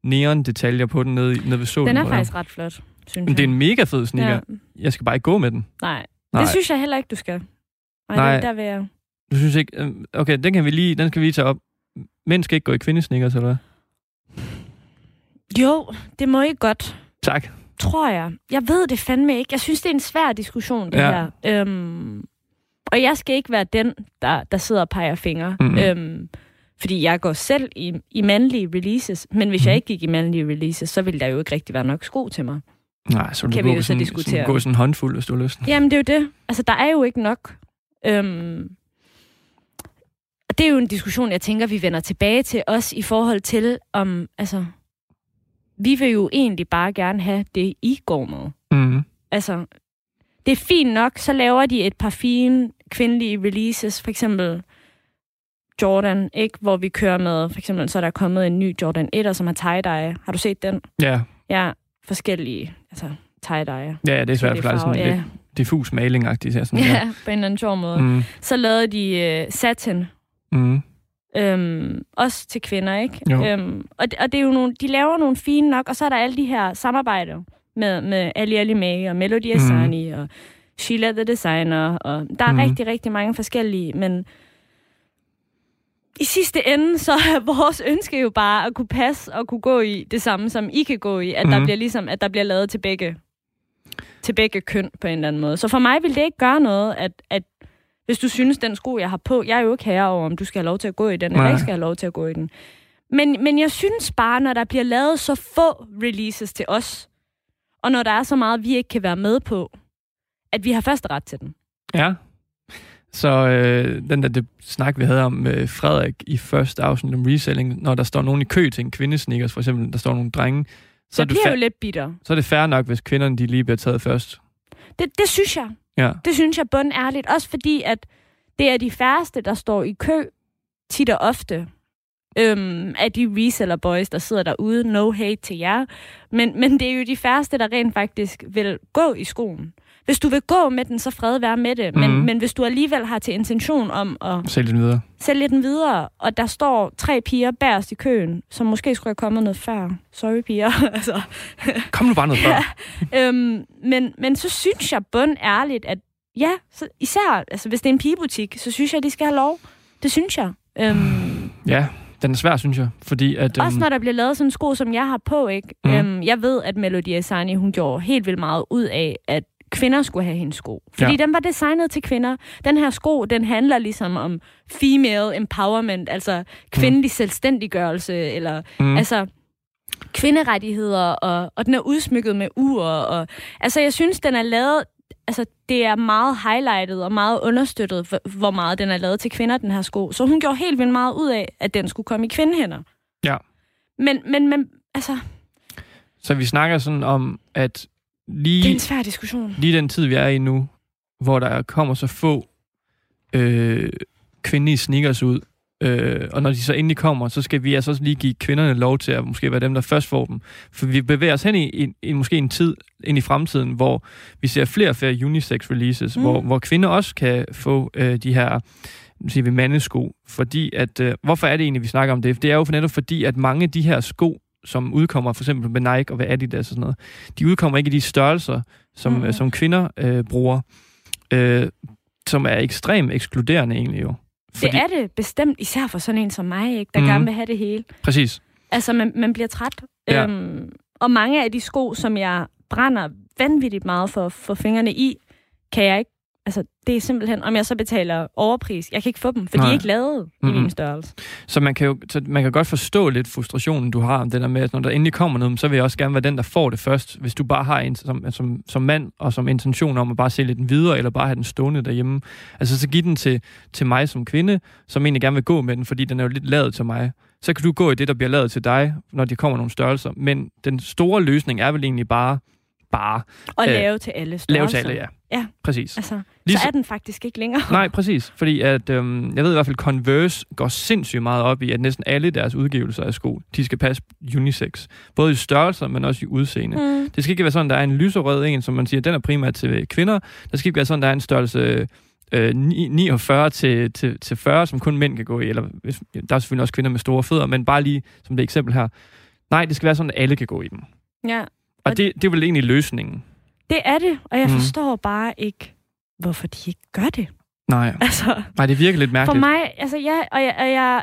neon-detaljer på den nede, nede ved solen. Den er faktisk ret flot, synes jeg. Men det er en mega fed snikker. Ja. Jeg skal bare ikke gå med den. Nej, Nej. det synes jeg heller ikke, du skal. Ej, Nej, den, der vil jeg... Du synes ikke... Okay, den kan vi lige, den skal vi lige tage op. Mænd skal ikke gå i kvindesnikkers, eller hvad? Jo, det må I godt. Tak. Tror jeg. Jeg ved det fandme ikke. Jeg synes, det er en svær diskussion, det ja. her. Øhm, og jeg skal ikke være den, der, der sidder og peger fingre. Mm-hmm. Øhm, fordi jeg går selv i, i mandlige releases. Men hvis mm. jeg ikke gik i mandlige releases, så ville der jo ikke rigtig være nok sko til mig. Nej, så kan vi jo så sådan, diskutere. Gå sådan en håndfuld, hvis du har lyst. Jamen, det er jo det. Altså, der er jo ikke nok... Øhm, Det er jo en diskussion, jeg tænker, vi vender tilbage til os i forhold til, om altså, vi vil jo egentlig bare gerne have det, I går med. Mm. Altså, det er fint nok, så laver de et par fine kvindelige releases, for eksempel Jordan, ikke, hvor vi kører med, for eksempel så er der kommet en ny Jordan etter, som har tie-dye. Har du set den? Ja. Ja, forskellige, altså tie-dye. Ja, det er svært for dig sådan ja. lidt diffus maling-agtigt. Ja, sådan, ja. ja, på en eller anden sjov måde. Mm. Så lavede de uh, satin. Mm. Øhm, også til kvinder, ikke? Øhm, og, og det er jo nogle, de laver nogle fine nok, og så er der alle de her samarbejder med, med Aleali May og Melody Ehsani mm. og Sheila the Designer, og der er mm. rigtig, rigtig mange forskellige, men i sidste ende, så er vores ønske jo bare at kunne passe og kunne gå i det samme, som I kan gå i, at mm. der bliver ligesom, at der bliver lavet til begge, til begge køn på en eller anden måde. Så for mig vil det ikke gøre noget, at, at hvis du synes, den sko, jeg har på, jeg er jo ikke herre over, om du skal have lov til at gå i den, Nej. eller ikke skal have lov til at gå i den. Men, men jeg synes bare, når der bliver lavet så få releases til os, og når der er så meget, vi ikke kan være med på, at vi har første ret til den. Ja. Så øh, den der det snak, vi havde om øh, Frederik i første afsnit om reselling, når der står nogen i kø til en kvindesnikkers, for eksempel, der står nogle drenge, så, er det, fa- jo lidt bitter. så er det fair nok, hvis kvinderne de lige bliver taget først. Det, det synes jeg. Ja. Det synes jeg bundærligt. Også fordi, at det er de færreste, der står i kø tit og ofte øhm, af de reseller boys, der sidder derude. No hate til jer. Men, men det er jo de færreste, der rent faktisk vil gå i skoen. Hvis du vil gå med den, så fred være med det. Men, mm-hmm. men hvis du alligevel har til intention om at... Sælge den videre. Sælge den videre, og der står tre piger bagerst i køen, som måske skulle have kommet noget før. Sorry, piger. altså. Kom nu bare noget før. ja, øhm, men, men så synes jeg bundærligt, at ja, så især altså, hvis det er en pigebutik, så synes jeg, de skal have lov. Det synes jeg. Øhm, ja, den er svær, synes jeg. Fordi at, øhm... Også når der bliver lavet sådan en sko, som jeg har på, ikke? Mm. Øhm, jeg ved, at Melody Ehsani, hun gjorde helt vildt meget ud af, at kvinder skulle have hendes sko. Fordi ja. den var designet til kvinder. Den her sko, den handler ligesom om female empowerment, altså kvindelig mm. selvstændiggørelse, eller mm. altså kvinderettigheder, og, og den er udsmykket med ure. Og, altså jeg synes, den er lavet, altså det er meget highlightet og meget understøttet, hvor meget den er lavet til kvinder, den her sko. Så hun gjorde helt vildt meget ud af, at den skulle komme i kvindehænder. Ja. Men, men, men, altså... Så vi snakker sådan om, at Lige, det er en svær diskussion. Lige den tid, vi er i nu, hvor der kommer så få øh, kvindelige sneakers ud. Øh, og når de så endelig kommer, så skal vi altså også lige give kvinderne lov til at måske være dem, der først får dem. For vi bevæger os hen i, i, i måske en tid, ind i fremtiden, hvor vi ser flere og flere unisex-releases, mm. hvor, hvor kvinder også kan få øh, de her, siger vi, mandesko. Fordi at, øh, hvorfor er det egentlig, vi snakker om det? Det er jo for netop fordi, at mange af de her sko, som udkommer for eksempel med Nike og ved Adidas og sådan noget, de udkommer ikke i de størrelser, som, mm. øh, som kvinder øh, bruger, øh, som er ekstremt ekskluderende egentlig jo. Fordi... Det er det bestemt, især for sådan en som mig, ikke, der mm-hmm. gerne vil have det hele. Præcis. Altså, man, man bliver træt. Ja. Øhm, og mange af de sko, som jeg brænder vanvittigt meget for, for fingrene i, kan jeg ikke... Altså, det er simpelthen, om jeg så betaler overpris, jeg kan ikke få dem, for Nej. de er ikke lavet mm-hmm. i min størrelse. Så man kan jo så man kan godt forstå lidt frustrationen, du har om det der med, at når der endelig kommer noget, så vil jeg også gerne være den, der får det først, hvis du bare har en som, som, som mand og som intention om at bare sælge den videre, eller bare have den stående derhjemme. Altså, så giv den til, til mig som kvinde, som egentlig gerne vil gå med den, fordi den er jo lidt lavet til mig. Så kan du gå i det, der bliver lavet til dig, når de kommer nogle størrelser. Men den store løsning er vel egentlig bare... bare... Og lave øh, til alle størrelser. Lave til alle, ja. Ja. Præcis. Altså, så er den faktisk ikke længere. Nej, præcis. Fordi at, øhm, jeg ved i hvert fald, Converse går sindssygt meget op i, at næsten alle deres udgivelser af sko, de skal passe unisex. Både i størrelser, men også i udseende. Mm. Det skal ikke være sådan, der er en lyserød en, som man siger, den er primært til kvinder. Det skal ikke være sådan, der er en størrelse... niogfyrre til, til, til fyrre, som kun mænd kan gå i, eller der er selvfølgelig også kvinder med store fødder, men bare lige som det eksempel her. Nej, det skal være sådan, at alle kan gå i dem. Ja. Og, og det, det er vel egentlig løsningen? Det er det, og jeg mm. forstår bare ikke, hvorfor de ikke gør det. Nej, altså, Nej det virker lidt mærkeligt. For mig, altså ja, og jeg, og jeg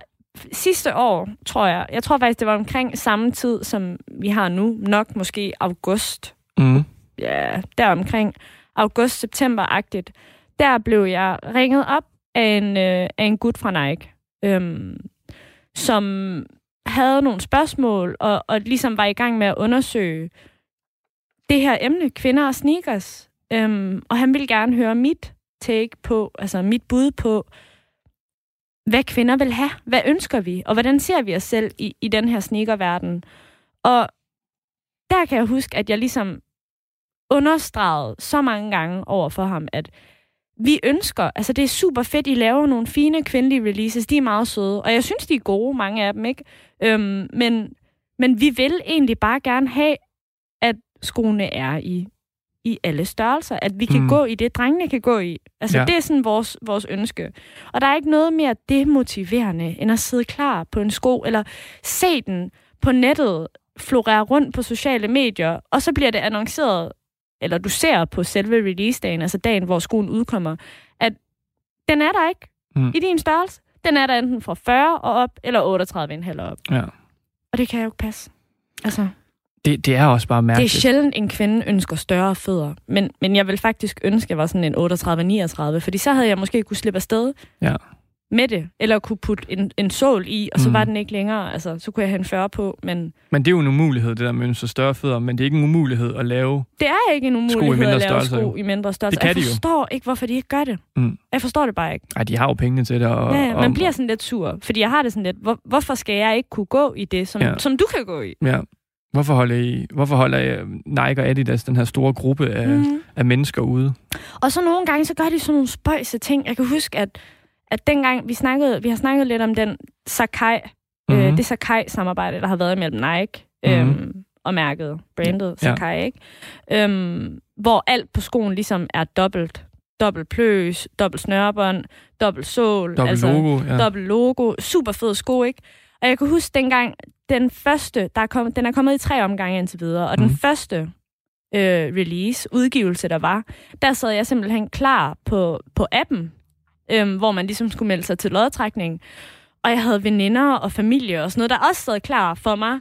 sidste år, tror jeg, jeg tror faktisk, det var omkring samme tid, som vi har nu, nok måske august. Mm. Ja, der omkring august-september-agtigt. Der blev jeg ringet op af en, øh, af en gut fra Nike, øhm, som havde nogle spørgsmål, og, og ligesom var i gang med at undersøge det her emne, kvinder og sneakers. Øhm, og han ville gerne høre mit take på, altså mit bud på, hvad kvinder vil have, hvad ønsker vi, og hvordan ser vi os selv i, i den her sneakerverden. Og der kan jeg huske, at jeg ligesom understregede så mange gange over for ham, at vi ønsker, altså det er super fedt, I laver nogle fine kvindelige releases, de er meget søde, og jeg synes, de er gode, mange af dem, ikke? Øhm, men, men vi vil egentlig bare gerne have, at skoene er i, i alle størrelser, at vi kan mm. gå i det, drengene kan gå i. Altså ja. Det er sådan vores, vores ønske. Og der er ikke noget mere demotiverende, end at sidde klar på en sko, eller se den på nettet, florere rundt på sociale medier, og så bliver det annonceret, eller du ser på selve release-dagen, altså dagen, hvor skoen udkommer, at den er der ikke mm. i din størrelse. Den er der enten fra fyrre og op, eller otteogtredive komma fem og op. Ja. Og det kan jo ikke passe. Altså, det, det er også bare mærkeligt. Det er sjældent, en kvinde ønsker større fødder, men, men jeg vil faktisk ønske, at jeg var sådan en otteogtredive niogtredive, fordi så havde jeg måske kunne slippe afsted ja. med det, eller kunne putte en, en sål i, og så mm. var den ikke længere. Altså, så kunne jeg have en fyrre på, men... Men det er jo en umulighed, det der med ønsker større fødder, men det er ikke en umulighed at lave... Det er ikke en umulighed at lave sko i mindre størrelse. Jeg forstår ikke, hvorfor de ikke gør det. Mm. Jeg forstår det bare ikke. Nej, de har jo pengene til det. Og, ja, man og... bliver sådan lidt sur, fordi jeg har det sådan lidt, hvor, hvorfor skal jeg ikke kunne gå i det, som, ja. som du kan gå i? Ja. Hvorfor holder, I, hvorfor holder I Nike og Adidas, den her store gruppe af, mm. af mennesker ude? Og så nogle gange, så gør de sådan nogle spøjse ting. Jeg kan huske, at at dengang vi snakkede, vi har snakket lidt om den Sakai, mm-hmm. øh, det Sakai-samarbejde, der har været mellem Nike øhm, mm-hmm. og mærket, brandet Sakai, ja. Ikke? Øhm, hvor alt på skoen ligesom er dobbelt. Dobbelt pløs, dobbelt snørebånd, dobbelt sål, dobbelt altså, logo, ja. dobbelt logo, super fed sko, ikke? Og jeg kan huske dengang, den første, der er kommet, den er kommet i tre omgange indtil videre, og mm-hmm. den første... Øh, release, udgivelse, der var, der sad jeg simpelthen klar på, på appen, Øhm, hvor man ligesom skulle melde sig til lodtrækning. Og jeg havde veninder og familie og sådan noget, der også sad klar for mig.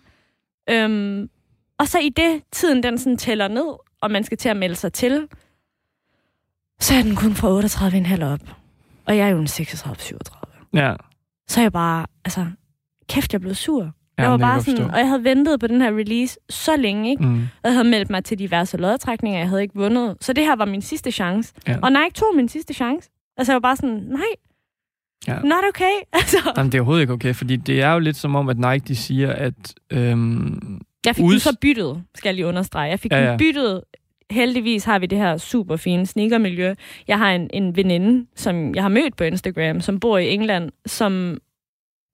Øhm, og så i det, tiden den sådan tæller ned, og man skal til at melde sig til, så er den kun fra otteogtredive komma fem op. Og jeg er jo en seksogtredive syvogtredive. Ja. Så er jeg bare, altså, kæft, jeg blev sur. Jeg var bare sådan, og jeg havde ventet på den her release så længe, ikke? Mm. Og jeg havde meldt mig til diverse lodtrækninger, jeg havde ikke vundet. Så det her var min sidste chance. Ja. Og Nike tog min sidste chance. Altså, jeg var bare sådan, nej, ja. not okay. Altså. Jamen, det er overhovedet ikke okay, fordi det er jo lidt som om, at Nike, de siger, at... Øhm, jeg fik ud... den så byttet, skal jeg lige understrege. Jeg fik ja, ja. den byttet heldigvis har vi det her super fine sneakermiljø. Jeg har en, en veninde, som jeg har mødt på Instagram, som bor i England, som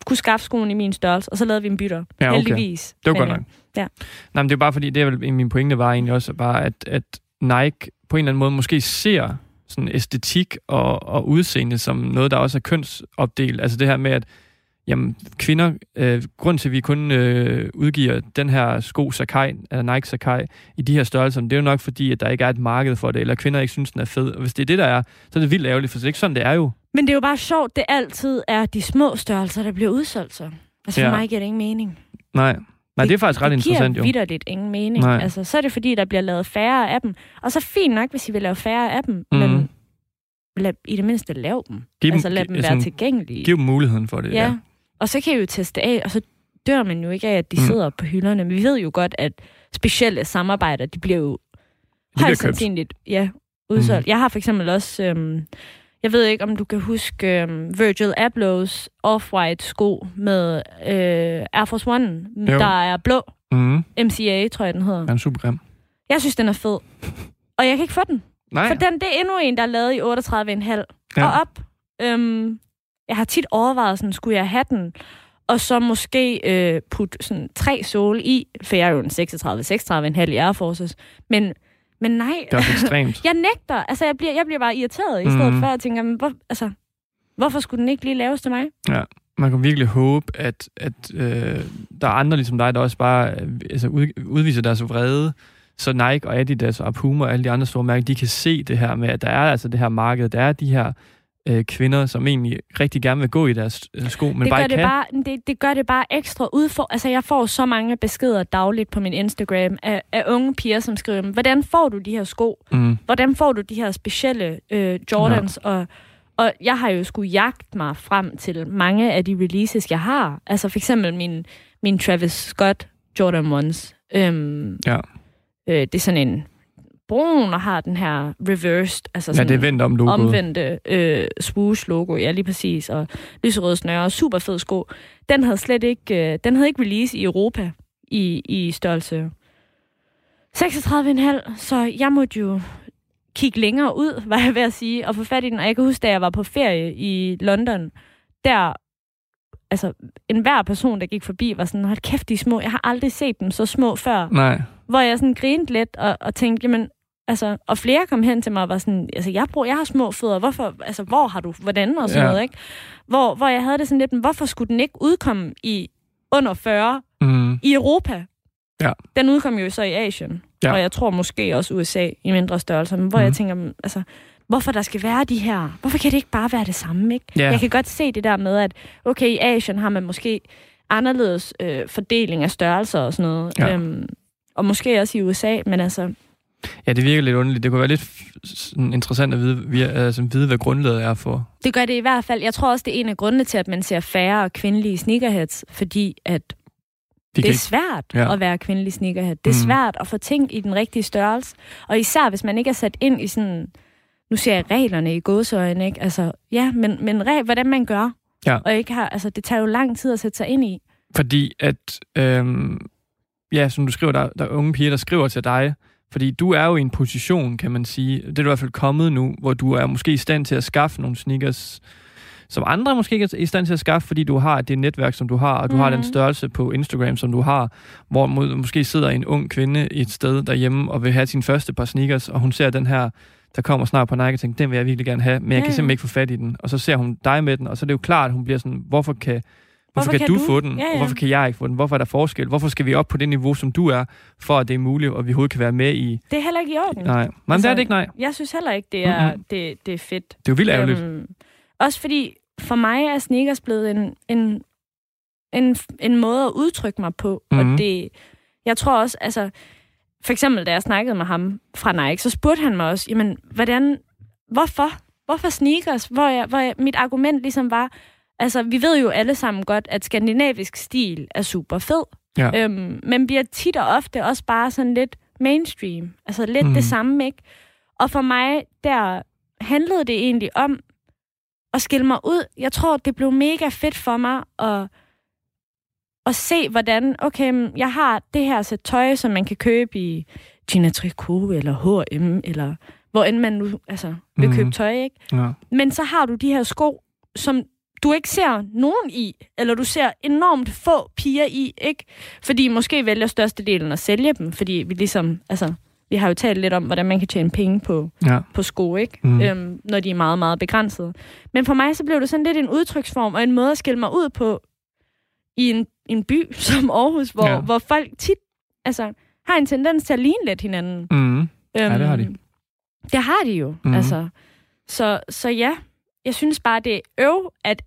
kunne skaffe skoen i min størrelse, og så lavede vi en bytter. Ja, okay. Heldigvis. Det var godt nok. Ja. Nej, men det er bare fordi, det er vel, min pointe var egentlig også, bare at, at Nike på en eller anden måde måske ser sådan æstetik og, og udseende som noget, der også er kønsopdelt. Altså det her med, at jamen, kvinder, øh, grund til, at vi kun øh, udgiver den her sko Sakai, eller Nike Sakai, i de her størrelser, det er jo nok fordi, at der ikke er et marked for det, eller kvinder ikke synes, den er fed. Og hvis det er det, der er, så er det vildt ærgerligt, for det er ikke sådan, det er jo. Men det er jo bare sjovt, det altid er de små størrelser, der bliver udsolgt så. Altså for ja. mig giver det ingen mening. Nej. Nej, det er faktisk ret interessant, jo. Det giver vitterligt ingen mening. Nej. Altså, så er det fordi, der bliver lavet færre af dem. Og så fint nok, hvis I vil lave færre af dem, mm. men lad, i det mindste lave dem. Giv altså lad dem, dem være tilgængelige. Giv dem muligheden for det, ja. ja. Og så kan I jo teste af, og så dør man jo ikke af, at de mm. sidder på hylderne. Men vi ved jo godt, at specielle samarbejder, de bliver jo de højst sandsynligt ja, udsolgt. Mm. Jeg har for eksempel også... Øhm, jeg ved ikke, om du kan huske um, Virgil Ablohs off-white sko med øh, Air Force One, jo. der er blå. Mm. M C A, tror jeg, den hedder. Den er super grim. Jeg synes, den er fed. Og jeg kan ikke få den. Nej. For den, det er endnu en, der er lavet i otteogtredive komma fem ja. og op. Øhm, jeg har tit overvejet, sådan, skulle jeg have den, og så måske øh, putte sådan, tre såle i, for jeg er jo en seksogtredive komma fem i Air Forces, men... Men nej, det er ekstremt. jeg nægter. Altså, jeg bliver, jeg bliver bare irriteret i stedet mm. for, at tænke, men hvor, altså, hvorfor skulle den ikke lige laves til mig? Ja, man kan virkelig håbe, at, at øh, der er andre ligesom dig, der også bare altså, ud, udviser deres vrede. Så Nike og Adidas og Puma og alle de andre store mærker, de kan se det her med, at der er altså det her marked, der er de her øh, kvinder, som egentlig rigtig gerne vil gå i deres sko, men det bare ikke det kan. Bare, det, det gør det bare ekstra udfor. Altså, jeg får så mange beskeder dagligt på min Instagram af, af unge piger, som skriver, hvordan får du de her sko? Mm. Hvordan får du de her specielle øh, Jordans? Ja. Og, og jeg har jo skulle jagte mig frem til mange af de releases, jeg har. Altså, for eksempel min, min Travis Scott Jordan ones. Øhm, ja. øh, det er sådan en... brun og har den her reversed, altså sådan ja, det vendt om omvendte øh, swoosh-logo, ja lige præcis, og lyserøde snøre og super fed sko. Den havde slet ikke, øh, den havde ikke release i Europa i, i størrelse seksogtredive komma fem, så jeg måtte jo kigge længere ud, var jeg ved at sige, og få fat i den. Og jeg kan huske, da jeg var på ferie i London, der, altså enhver person, der gik forbi, var sådan, hold kæft, de små, jeg har aldrig set dem så små før. Nej. Hvor jeg sådan grinede lidt og, og tænkte, jamen, altså, og flere kom hen til mig og var sådan, altså, jeg bruger, jeg har små fødder, hvorfor, altså, hvor har du, hvordan, og sådan ja. noget, ikke? Hvor, hvor jeg havde det sådan lidt, men hvorfor skulle den ikke udkomme i under fyrre mm. i Europa? Ja. Den udkom jo så i Asien, ja. og jeg tror måske også U S A i mindre størrelser, men hvor mm. jeg tænker, altså, hvorfor der skal være de her, hvorfor kan det ikke bare være det samme, ikke? Yeah. Jeg kan godt se det der med, at okay, i Asien har man måske anderledes øh, fordeling af størrelser og sådan noget, ja. øhm, og måske også i U S A, men altså... Ja, det virker lidt underligt. Det kunne være lidt interessant at vide, altså, vide, hvad grundlaget er for. Det gør det i hvert fald. Jeg tror også, det er en af grundene til, at man ser færre kvindelige sneakerheads, fordi at de det er svært ja. at være kvindelig sneakerhead. Det er mm. svært at få ting i den rigtige størrelse, og især hvis man ikke er sat ind i sådan... Nu ser jeg reglerne i gåseøjne, ikke? Altså, ja, men, men reg, hvordan man gør, ja. og ikke har... Altså, det tager jo lang tid at sætte sig ind i. Fordi at... Øhm ja, som du skriver, der, der er unge piger, der skriver til dig, fordi du er jo i en position, kan man sige, det er du i hvert fald kommet nu, hvor du er måske i stand til at skaffe nogle sneakers, som andre måske ikke er i stand til at skaffe, fordi du har det netværk, som du har, og du mm. har den størrelse på Instagram, som du har, hvor må, måske sidder en ung kvinde et sted derhjemme og vil have sin første par sneakers, og hun ser den her, der kommer snart på Nike, og tænker, den vil jeg virkelig gerne have, men jeg kan mm. simpelthen ikke få fat i den. Og så ser hun dig med den, og så er det jo klart, at hun bliver sådan, hvorfor kan... Hvorfor, hvorfor kan, kan du, du få den, ja, ja. og hvorfor kan jeg ikke få den? Hvorfor er der forskel? Hvorfor skal vi op på det niveau, som du er, for at det er muligt, og vi overhovedet kan være med i... Det er heller ikke i orden. Nej, nej altså, det er det ikke, nej. Jeg synes heller ikke, det er, mm-hmm. det, det er fedt. Det er jo vildt ærgerligt. Øhm, også fordi, for mig er sneakers blevet en, en, en, en måde at udtrykke mig på, mm-hmm. og det... Jeg tror også, altså... For eksempel, da jeg snakkede med ham fra Nike, så spurgte han mig også, jamen, hvordan... Hvorfor? Hvorfor sneakers? Hvor, jeg, hvor jeg, mit argument ligesom var... Altså, vi ved jo alle sammen godt, at skandinavisk stil er super fed. Ja. Øhm, men bliver tit og ofte også bare sådan lidt mainstream. Altså lidt mm. det samme, ikke? Og for mig, der handlede det egentlig om at skille mig ud. Jeg tror, det blev mega fedt for mig at, at se, hvordan... Okay, jeg har det her sæt tøj, som man kan købe i Gina Tricot eller H og M, eller hvor end man nu altså, vil mm. købe tøj, ikke? Ja. Men så har du de her sko, som du ikke ser nogen i, eller du ser enormt få piger i, ikke? Fordi måske vælger størstedelen at sælge dem, fordi vi ligesom, altså, vi har jo talt lidt om, hvordan man kan tjene penge på, ja. på sko, ikke? Mm. Øhm, når de er meget, meget begrænsede. Men for mig, så blev det sådan lidt en udtryksform, og en måde at skille mig ud på i en, en by som Aarhus, hvor, ja. hvor folk tit, altså, har en tendens til at ligne lidt hinanden. Mm. Øhm, ja, det har de. Det har de jo, mm. altså. Så, så ja, jeg synes bare, det er øv, at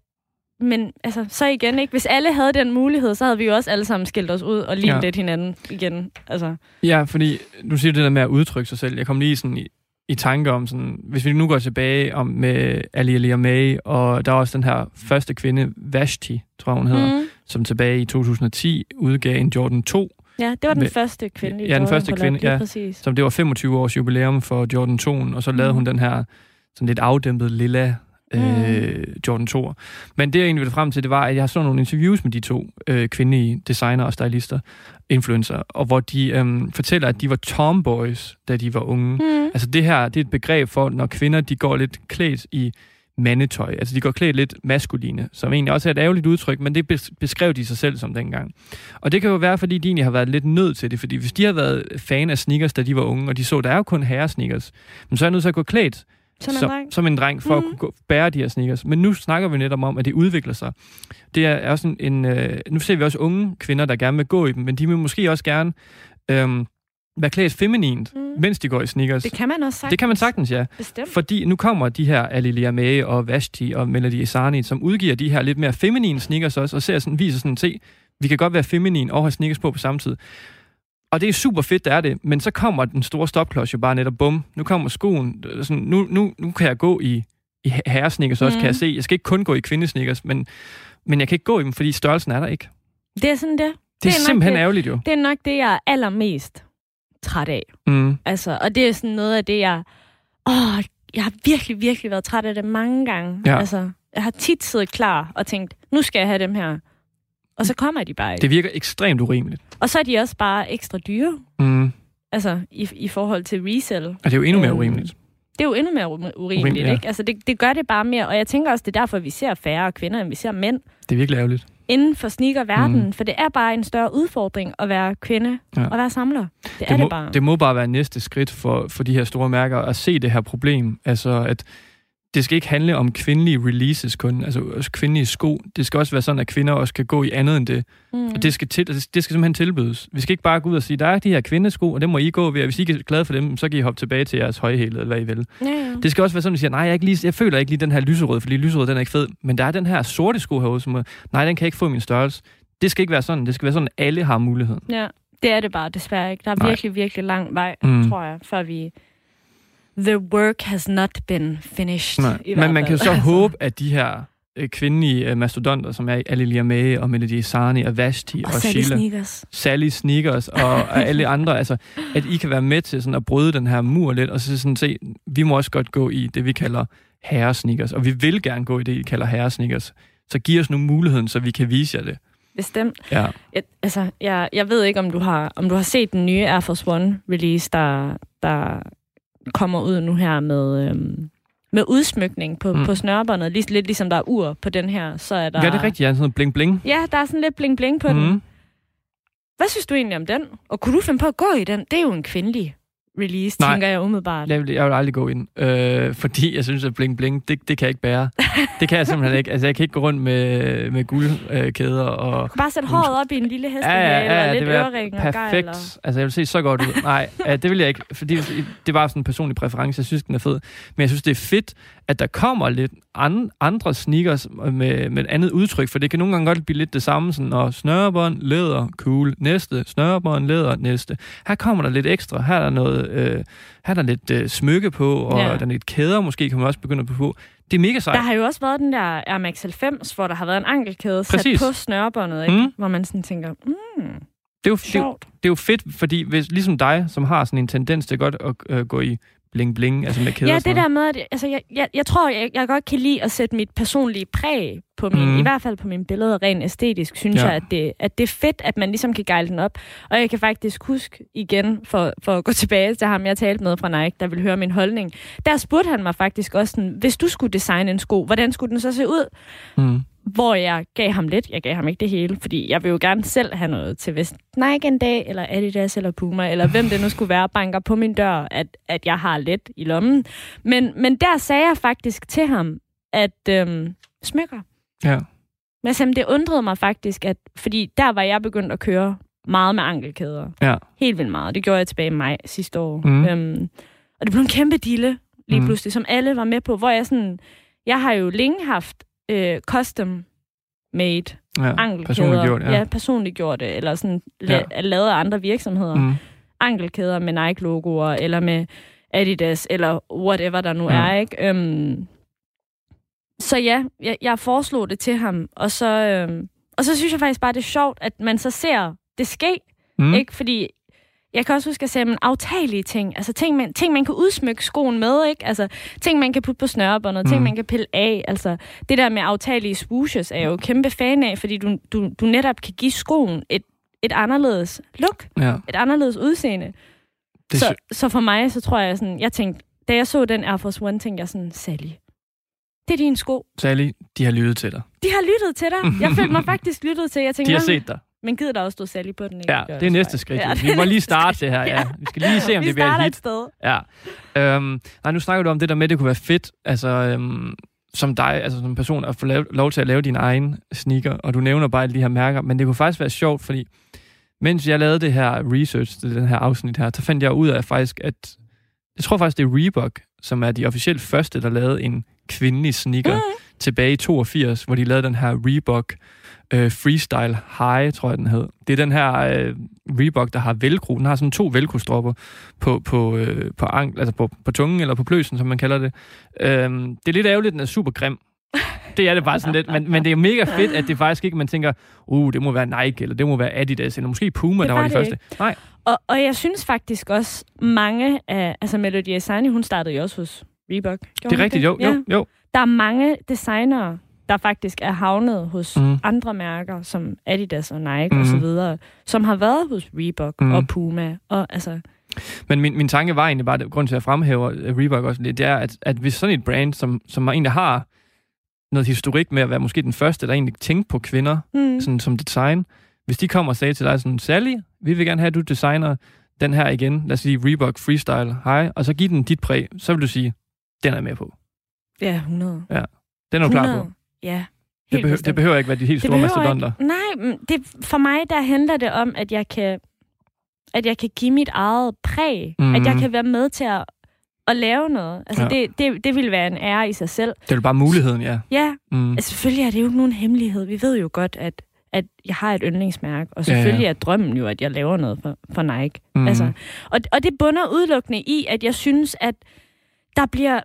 men altså, så igen, ikke? Hvis alle havde den mulighed, så havde vi jo også alle sammen skilt os ud og lignet ja. lidt hinanden igen. Altså. Ja, fordi nu siger du det der med at udtrykke sig selv. Jeg kom lige sådan i, i tanke om, sådan, hvis vi nu går tilbage om med Aleali May, og der er også den her første kvinde, Vashti, tror jeg, hun hedder, mm. som tilbage i to tusind og ti udgav en Jordan to. Ja, det var den med, første kvinde. Ja, den første kvinde, ja. Præcis. Som det var femogtyve års jubilæum for Jordan to'en, og så lavede mm. hun den her sådan lidt afdæmpet lilla Mm. Jordan to. Men det, jeg egentlig ville frem til, det var, at jeg har sådan nogle interviews med de to øh, kvindelige designer og stylister, influencer, og hvor de øh, fortæller, at de var tomboys, da de var unge. Mm. Altså det her, det er et begreb for, når kvinder, de går lidt klædt i mandetøj. Altså de går klædt lidt maskuline, som egentlig også er et ærgerligt udtryk, men det beskrev de sig selv som dengang. Og det kan jo være, fordi de egentlig har været lidt nødt til det, fordi hvis de har været fan af sneakers, da de var unge, og de så, der er jo kun herresneakers, men så er jeg nødt til at gå klædt Som en, som, som en dreng, for mm. at kunne bære de her sneakers. Men nu snakker vi netop om, at det udvikler sig. Det er også en, en øh, nu ser vi også unge kvinder, der gerne vil gå i dem, men de vil måske også gerne øh, være klædt feminint, mm. mens de går i sneakers. Det kan man også sagtens. Det kan man sagtens, ja. Bestemt. Fordi nu kommer de her Aleali May og Vashti og Melody Ehsani, som udgiver de her lidt mere feminine sneakers også, og ser sådan, viser sådan, se, vi kan godt være feminine og have sneakers på på samme tid. Og det er super fedt, der er det, men så kommer den store stopklods jo bare netop, bum, nu kommer skoen, sådan, nu, nu, nu kan jeg gå i, i herresnikkers også, mm. kan jeg se. Jeg skal ikke kun gå i kvindesnikkers, men, men jeg kan ikke gå i dem, fordi størrelsen er der ikke. Det er sådan det. Det, det er, er simpelthen det, ærgerligt jo. Det er nok det, jeg er allermest træt af. Mm. Altså, og det er sådan noget af det, jeg... Åh, jeg har virkelig, virkelig været træt af det mange gange. Ja. Altså, jeg har tit siddet klar og tænkt, nu skal jeg have dem her. Og så kommer de bare ikke. Det virker ekstremt urimeligt. Og så er de også bare ekstra dyre. Mm. Altså, i, i forhold til resell. Og det er jo endnu mere urimeligt. Det er jo endnu mere urimeligt, urimeligt ja. Ikke? Altså, det, det gør det bare mere. Og jeg tænker også, det er derfor, vi ser færre kvinder, end vi ser mænd. Det er virkelig ærgerligt. Inden for sneakerverdenen. Mm. For det er bare en større udfordring at være kvinde ja. og være samler. Det, det er må, det bare. Det må bare være næste skridt for, for de her store mærker at se det her problem. Altså, at... Det skal ikke handle om kvindelige releases kun, altså også kvindelige sko. Det skal også være sådan, at kvinder også kan gå i andet end det. Mm. Og det skal, til, det skal simpelthen tilbydes. Vi skal ikke bare gå ud og sige, der er de her kvindesko, og dem må I gå ved, og hvis I ikke er glade for dem, så kan I hoppe tilbage til jeres højhælede, eller hvad I vil. Ja, ja. Det skal også være sådan, at I siger, nej, jeg, ikke lige, jeg føler ikke lige den her lyserød, fordi lyserød, den er ikke fed. Men der er den her sorte sko herude, som er, nej, den kan ikke få min størrelse. Det skal ikke være sådan. Det skal være sådan, at alle har muligheden. Ja, det er det bare desværre ikke. Der er nej. virkelig, virkelig lang vej, mm. tror jeg, før vi... The work has not been finished. Men man fald. kan så håbe, at de her øh, kvindelige øh, mastodonter, som er Aleali May og Melody Ehsani og Vashti og, og Sally Snikkers, Sally Snikkers og, og alle andre, altså, at I kan være med til sådan, at bryde den her mur lidt, og så sådan se, vi må også godt gå i det, vi kalder herresnikkers, og vi vil gerne gå i det, I kalder herresnikkers. Så giv os nu muligheden, så vi kan vise jer det. Bestemt. Ja. Jeg, altså, jeg, jeg ved ikke, om du har, om du har set den nye Air Force One release, der... der kommer ud nu her med, øhm, med udsmykning på, mm. på snørebåndet. Lidt, lidt ligesom der er ur på den her, så er der... Ja, det er rigtigt. Ja, sådan bling-bling. Ja, der er sådan lidt bling-bling på mm. den. Hvad synes du egentlig om den? Og kunne du finde på at gå i den? Det er jo en kvindelig release, nej, tænker jeg umiddelbart. Jeg vil, jeg vil aldrig gå i den, øh, fordi jeg synes, at bling-bling, det, det kan jeg ikke bære. Det kan jeg simpelthen ikke. Altså, jeg kan ikke gå rundt med, med guldkæder øh, og... Bare sætte håret op i en lille hestehale, ja, ja, ja, eller lidt ørering og gejl. Perfekt. Og... Altså, jeg vil se så godt ud. Nej, øh, det vil jeg ikke, fordi det var sådan en personlig præference. Jeg synes, den er fed. Men jeg synes, det er fedt, at der kommer lidt an, andre sneakers med, med et andet udtryk, for det kan nogle gange godt blive lidt det samme, sådan, og snørebånd, læder, cool, næste, snørebånd, læder, næste. Her kommer der lidt ekstra. Her er der noget Øh, her er der lidt øh, smykke på, og ja. der er lidt kæder, måske kan man også begynde at på. Det er mega sejt. Der har jo også været den der Air Max halvfems, hvor der har været en ankelkæde Præcis. sat på snørebåndet, ikke? Mm. Hvor man sådan tænker, mm, det er jo sjovt. Det, det er jo fedt, fordi hvis, ligesom dig, som har sådan en tendens til godt at øh, gå i bling bling, altså med kæder. Ja, det der med, at altså, jeg, jeg, jeg tror, jeg, jeg godt kan lide at sætte mit personlige præg på min, mm. i hvert fald på mine billeder, rent æstetisk, synes ja. jeg, at det, at det er fedt, at man ligesom kan gejle den op. Og jeg kan faktisk huske igen, for, for at gå tilbage til ham, jeg talte med fra Nike, der ville høre min holdning. Der spurgte han mig faktisk også sådan, hvis du skulle designe en sko, hvordan skulle den så se ud? Mm. Hvor jeg gav ham lidt. Jeg gav ham ikke det hele, fordi jeg vil jo gerne selv have noget til, hvis Nike en dag, eller Adidas, eller Puma, eller hvem det nu skulle være, banker på min dør, at, at jeg har lidt i lommen. Men, men der sagde jeg faktisk til ham, at øhm, smykker. Ja. Men jamen, det undrede mig faktisk, at, fordi der var jeg begyndt at køre meget med ankelkæder. Ja. Helt vildt meget. Det gjorde jeg tilbage i maj sidste år. Mm. Øhm, og det blev en kæmpe dille, lige mm. pludselig, som alle var med på, hvor jeg sådan... Jeg har jo længe haft Uh, custom-made ja, ankelkæder. Ja, ja personliggjorte, eller sådan la- ja. lavet af andre virksomheder. Mm. Ankelkæder med Nike-logoer, eller med Adidas, eller whatever der nu ja. er, ikke? Um, så ja, jeg, jeg foreslog det til ham, og så, um, og så synes jeg faktisk bare, det er sjovt, at man så ser det ske, mm. ikke? Fordi jeg kan også huske at sige, men aftagelige ting, altså ting man, ting, man kan udsmykke skoen med, ikke? Altså ting, man kan putte på snørebåndet, mm. ting, man kan pille af, altså det der med aftagelige swooshes er jeg jo kæmpe fan af, fordi du, du, du netop kan give skoen et, et anderledes look, ja. et anderledes udseende. Det så, sy- så for mig, så tror jeg sådan, jeg tænkte, da jeg så den Air Force One, tænkte jeg sådan, Sally, det er din sko. Sally, de har lyttet til dig. De har lyttet til dig. Jeg følte mig faktisk lyttet til. Jeg tænkte, de har set dig. Men gider der også stå Sally på den? Ikke? Ja, det er næste skridt. Ja, vi må lige starte det her. Ja. Vi skal lige se, om det bliver et hit. Sted. Ja. Øhm, nej, nu snakker du om det der med, det kunne være fedt, altså øhm, som dig, altså som person, at få lave, lov til at lave din egen sneaker, og du nævner bare alle de her mærker, men det kunne faktisk være sjovt, fordi mens jeg lavede det her research til den her afsnit her, så fandt jeg ud af faktisk, at jeg tror faktisk, det er Reebok, som er de officielt første, der lavede en kvindelig sneaker mm. tilbage i toogfirs, hvor de lavede den her Reebok Uh, Freestyle High, tror jeg, den hed. Det er den her uh, Reebok, der har velcro. Den har sådan to velcro-stropper på, på, uh, på, ankel, altså på, på tungen, eller på pløsen, som man kalder det. Uh, det er lidt ærgerligt, den er super grim. Det er det bare sådan lidt. Men, men det er mega fedt, at det faktisk ikke, man tænker, uh, det må være Nike, eller det må være Adidas, eller måske Puma, der var de første. Ikke. Nej. Og, og jeg synes faktisk også, mange af... Altså, Melody Ehsani, hun startede jo også hos Reebok. Gjorde det er rigtigt, det? Jo, ja. jo, jo. Der er mange designere, der faktisk er havnet hos mm. andre mærker, som Adidas og Nike mm. og så videre, som har været hos Reebok mm. og Puma. Og, altså. Men min, min tanke var egentlig bare, at grunden til, at jeg fremhæver Reebok også lidt, det er, at, at hvis sådan et brand, som, som egentlig har noget historik med at være måske den første, der egentlig tænkte på kvinder mm. sådan, som design, hvis de kommer og sagde til dig sådan, Sally, vi vil gerne have, at du designer den her igen, lad os sige Reebok Freestyle High, og så giv den dit præg, så vil du sige, den er med på. Ja, hundrede. Ja, den er du klar på. Ja, helt det, behøver, det behøver ikke være de helt store mastodonter. Nej, det, for mig der handler det om, at jeg kan, at jeg kan give mit eget præg. Mm. At jeg kan være med til at, at lave noget. Altså, ja. det, det, det ville være en ære i sig selv. Det er jo bare muligheden, ja. Ja, mm. altså, selvfølgelig er det jo ikke nogen hemmelighed. Vi ved jo godt, at, at jeg har et yndlingsmærke. Og selvfølgelig ja, ja. er drømmen jo, at jeg laver noget for, for Nike. Mm. Altså, og, og det bunder udelukkende i, at jeg synes, at der bliver...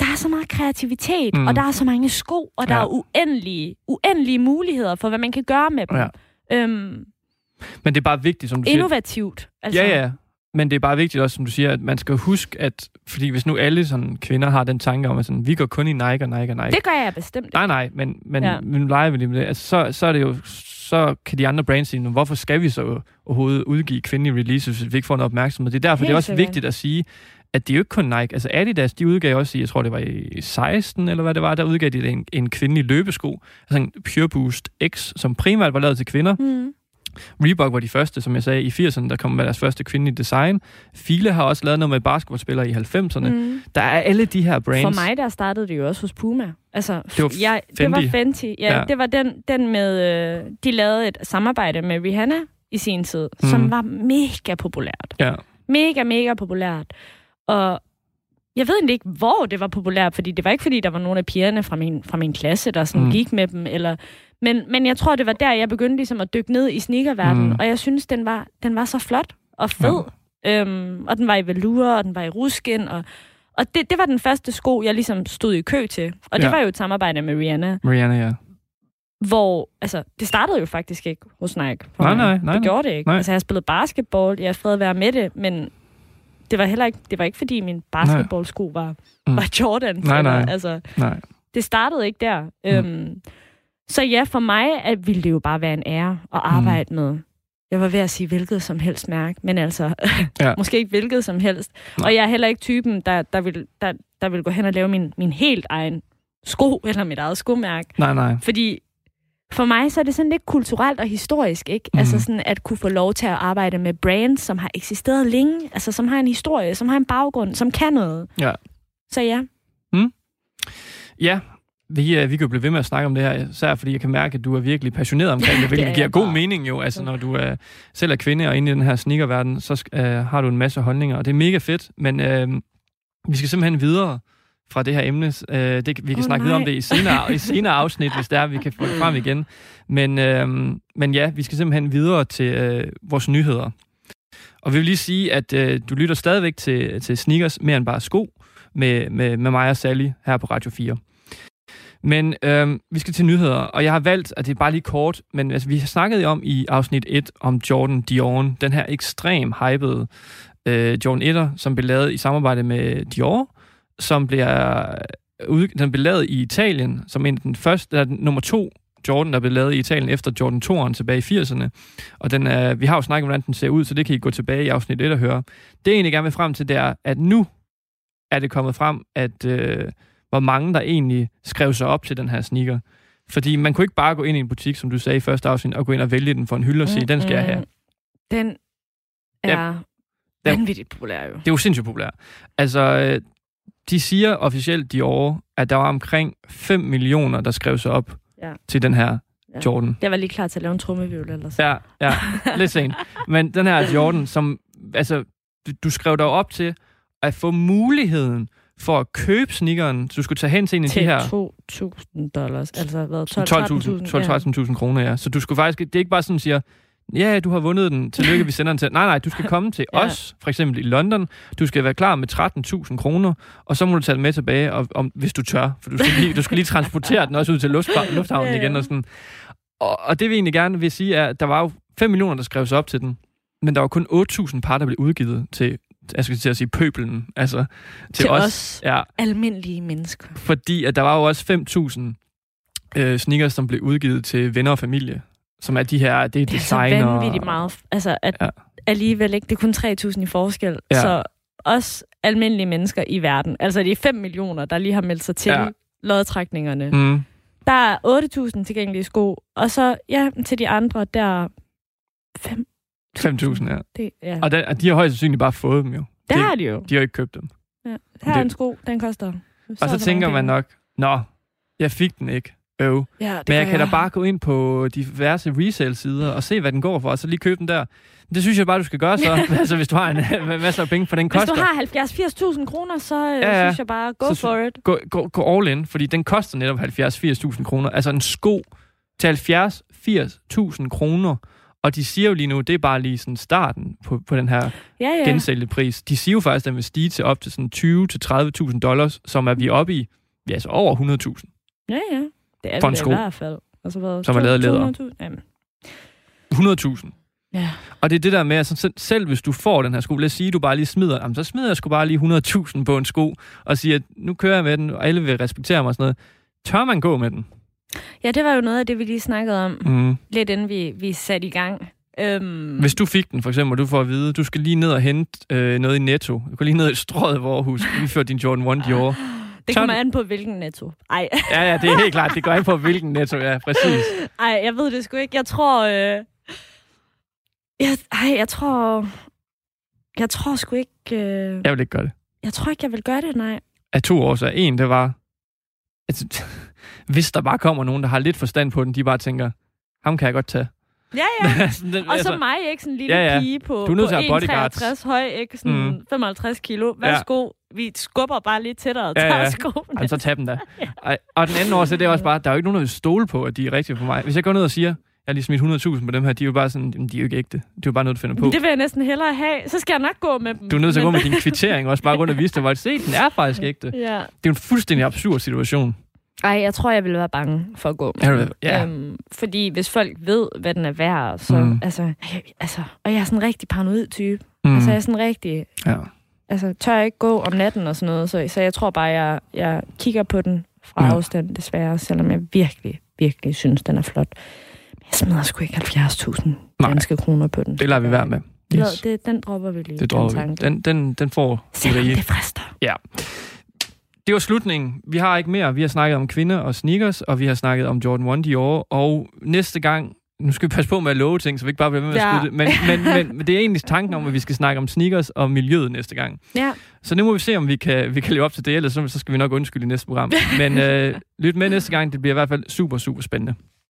Der er så meget kreativitet, mm. og der er så mange sko, og der ja. er uendelige, uendelige muligheder for, hvad man kan gøre med dem. Ja. Øhm, Men det er bare vigtigt, som du innovativt, siger. Innovativt. Altså. Ja, ja. Men det er bare vigtigt også, som du siger, at man skal huske, at... Fordi hvis nu alle sådan, kvinder har den tanke om, at sådan, vi går kun i Nike og Nike og Nike. Det gør jeg bestemt. Nej, nej, men, men ja. nu leger vi lige med det. Altså, så, så er det jo... Så kan de andre brands sige, hvorfor skal vi så overhovedet udgive kvindelige releases, hvis vi ikke får noget opmærksomhed? Det er derfor, Helt det er også sikkert. vigtigt at sige... at det er jo ikke kun Nike. Altså Adidas, de udgav også i, jeg tror det var i seksten, eller hvad det var, der udgav de en, en kvindelig løbesko. Altså en Pure Boost X, som primært var lavet til kvinder. Mm. Reebok var de første, som jeg sagde, i firserne, der kom med deres første kvindelige design. Fila har også lavet noget med basketballspillere i halvfemserne. Mm. Der er alle de her brands. For mig, der startede det jo også hos Puma. Altså, det var, f- jeg, det Fenty. var Fenty. Ja, ja. Det var den, den med, øh, de lavede et samarbejde med Rihanna i sin tid, mm. som var mega populært. Ja. Mega, mega populært. Og jeg ved egentlig ikke, hvor det var populært, fordi det var ikke, fordi der var nogen af pigerne fra min, fra min klasse, der sådan mm. gik med dem. Eller, men, men jeg tror, det var der, jeg begyndte ligesom at dykke ned i sneakerverdenen, mm. og jeg synes, den var, den var så flot og fed. Ja. Øhm, og den var i velour, og den var i ruskind, og, og det, det var den første sko, jeg ligesom stod i kø til. Og det ja. var jo et samarbejde med Rihanna. Rihanna, ja. Hvor, altså, det startede jo faktisk ikke hos Nike. Nej, nej, nej. Det nej. gjorde det ikke. Nej. Altså, jeg spillede basketball, jeg er fred at være med det, men... det var heller ikke, det var ikke fordi min basketballsko var, mm. var Jordan. Nej, nej. Eller, altså, nej. Det startede ikke der. Mm. Øhm, så ja, for mig at, ville det jo bare være en ære at arbejde mm. med. Jeg var ved at sige hvilket som helst mærke, men altså, ja. måske ikke hvilket som helst. Nej. Og jeg er heller ikke typen, der, der, vil, der, der vil gå hen og lave min, min helt egen sko, eller mit eget skomærke. Nej, nej. Fordi for mig så er det sådan lidt kulturelt og historisk, ikke? Mm. Altså sådan at kunne få lov til at arbejde med brands, som har eksisteret længe, altså som har en historie, som har en baggrund, som kan noget. Ja. Så ja. Mm. Ja. Vi, uh, vi kan jo blive ved med at snakke om det her, især fordi jeg kan mærke, at du er virkelig passioneret omkring det, hvilket ja, giver god mening jo. Altså, når du uh, selv er kvinde og inde i den her sneakerverden, så uh, har du en masse holdninger, og det er mega fedt, men uh, vi skal simpelthen videre fra det her emne. Uh, det, vi kan oh, snakke nej. videre om det i senere, i senere afsnit, hvis det er, vi kan få det frem igen. Men, uh, men ja, vi skal simpelthen videre til uh, vores nyheder. Og vi vil lige sige, at uh, du lytter stadigvæk til, til sneakers mere end bare sko med, med, med mig og Sally her på Radio fire. Men øhm, vi skal til nyheder, og jeg har valgt, at det er bare lige kort, men altså, vi har snakket om i afsnit et om Jordan Dior, den her ekstrem hypede øh, Jordan etter, som blev lavet i samarbejde med Dior, som bliver ud, den blev lavet i Italien, som en den første, der er nummer to Jordan, der blev lavet i Italien efter Jordan toeren tilbage i firserne. Og den, øh, vi har jo snakket om, hvordan den ser ud, så det kan I gå tilbage i afsnit et og høre. Det jeg egentlig gerne vil frem til, det er, at nu er det kommet frem, at... Øh, hvor mange, der egentlig skrev sig op til den her sneaker. Fordi man kunne ikke bare gå ind i en butik, som du sagde i første afsnit, og gå ind og vælge den for en hylde og sige, den skal jeg have. Den er ja, vanvittigt populær jo. Det er jo sindssygt populær. Altså, de siger officielt i år, at der var omkring fem millioner, der skrev sig op ja. til den her ja. Jordan. Jeg var lige klar til at lave en trummevivl eller så. Ja, ja, lidt sent. Men den her Jordan, som altså, du, du skrev dig op til at få muligheden for at købe sneakeren, så du skulle tage hen til en af de her... Til to tusind dollars, altså hvad, tolv tretten tusind kroner, ja. Så du skulle faktisk... Det er ikke bare sådan, at siger, ja, du har vundet den, tillykke, vi sender den til... Nej, nej, du skal komme til ja. os, for eksempel i London. Du skal være klar med tretten tusind kroner, og så må du tage den med tilbage, og, om, hvis du tør, for du skal lige, du skal lige transportere den også ud til lufthavnen ja. igen. Og, sådan. Og, og det vi egentlig gerne vil sige er, at der var jo fem millioner, der skrev sig op til den, men der var kun otte tusind par, der blev udgivet til... jeg skal til at sige pøbelen, altså til, til os, os ja, almindelige mennesker. Fordi at der var jo også fem tusind øh, sneakers, som blev udgivet til venner og familie, som er de her, det, det er designer. Det er så vanvittigt meget, altså at ja. alligevel ikke, det er kun tre tusind i forskel, ja. så os almindelige mennesker i verden, altså de er fem millioner, der lige har meldt sig til ja. lodtrækningerne. Mm. Der er otte tusind tilgængelige sko, og så ja, til de andre, der fem fem tusind, ja. Det, ja. Og, der, og de har højst sandsynligt bare fået dem jo. Det har de jo. De har ikke købt dem. Ja. Her er en sko, den koster. Så og så, så tænker man nok, nå, jeg fik den ikke. Øv. Ja, men jeg, jeg kan da bare gå ind på diverse resale-sider og se, hvad den går for, og så lige købe den der. Det synes jeg bare, du skal gøre så, altså, hvis du har en masse af penge, for den koster. Hvis du har halvfjerds til firs tusind kroner, så ja, ja. synes jeg bare, go så, for it. Gå, gå, gå all in, fordi den koster netop halvfjerds til firs tusind kroner. Altså en sko til halvfjerds til firs tusind kroner. Og de siger jo lige nu, det er bare lige sådan starten på, på den her ja, ja. gensælgte pris. De siger jo faktisk, at den vil stige til op til sådan tyve til tredive tusind dollars, som er vi oppe i, ja, altså over hundrede tusind. Ja, ja. Det er for det i hvert fald. Altså, hvad, som er lavet læder. hundrede tusind. Ja. Og det er det der med, at sådan, selv hvis du får den her sko, lad os sige, at du bare lige smider, jamen, så smider jeg sgu bare lige hundrede tusind på en sko, og siger, at nu kører jeg med den, og alle vil respektere mig og sådan noget. Tør man gå med den? Ja, det var jo noget af det, vi lige snakkede om, mm. lidt inden vi, vi satte i gang. Øhm... Hvis du fik den, for eksempel, og du får at vide, du skal lige ned og hente øh, noget i Netto. Du kan lige ned i strøget ved Aarhus, indføre din Jordan et i år. Det kommer an på, hvilken Netto. Ej. ja, ja, det er helt klart. Det går an på, hvilken Netto, ja, præcis. Ej, jeg ved det sgu ikke. Jeg tror... Øh... Jeg... Ej, jeg tror... Jeg tror sgu ikke... Øh... Jeg vil ikke gøre det. Jeg tror ikke, jeg vil gøre det, nej. Af to år, så en, det var... Altså... Hvis der bare kommer nogen, der har lidt forstand på den, de bare tænker, ham kan jeg godt tage. Ja, ja. den, og så altså, mig, ikke? Sådan en lille ja, ja. pige på, på en komma treogtres høj, ikke? Sådan mm. femoghalvtreds kilo. Værsgo. Ja. Vi skubber bare lidt tættere og tager ja, ja. skoene. Ja, så tag dem da. ja. Og den anden årsag, det er også bare, der er jo ikke nogen, der vil stole på, at de er rigtige for mig. Hvis jeg går ned og siger, jeg har lige smidt hundrede tusind på dem her, de er jo bare sådan, jamen, de er jo ikke ægte. Det er jo bare noget, du finder på. Det vil jeg næsten hellere have. Så skal jeg nok gå med dem. Du er nødt til at gå med din kvittering også bare rundt og vise dig, hvor jeg se, den er faktisk ægte. Ja. Det er jo en fuldstændig absurd situation. Ej, jeg tror, jeg ville være bange for at gå med. Ja. Øhm, fordi hvis folk ved, hvad den er værd, så... Mm. Altså, altså, og jeg er sådan en rigtig paranoid type. Mm. Altså, jeg er sådan en rigtig... Ja. altså, tør ikke gå om natten og sådan noget, så, så jeg tror bare, jeg, jeg kigger på den fra afstand, desværre, selvom jeg virkelig, virkelig synes, den er flot. Men jeg smider sgu ikke halvfjerds tusind danske kroner på den. Det lader vi være med. Yes. Nå, det, den dropper vi lige. Det dropper vi. Den, den, den får... Selvom det frister. Ja. Det var slutningen. Vi har ikke mere. Vi har snakket om kvinder og sneakers, og vi har snakket om Jordan et Dior, og næste gang... Nu skal vi passe på med at love ting, så vi ikke bare bliver med med ja. at skyde det. Men, men, men det er egentlig tanken om, at vi skal snakke om sneakers og miljøet næste gang. Ja. Så nu må vi se, om vi kan, vi kan leve op til det, ellers så skal vi nok undskylde i næste program. Men øh, lyt med næste gang. Det bliver i hvert fald super, super spændende.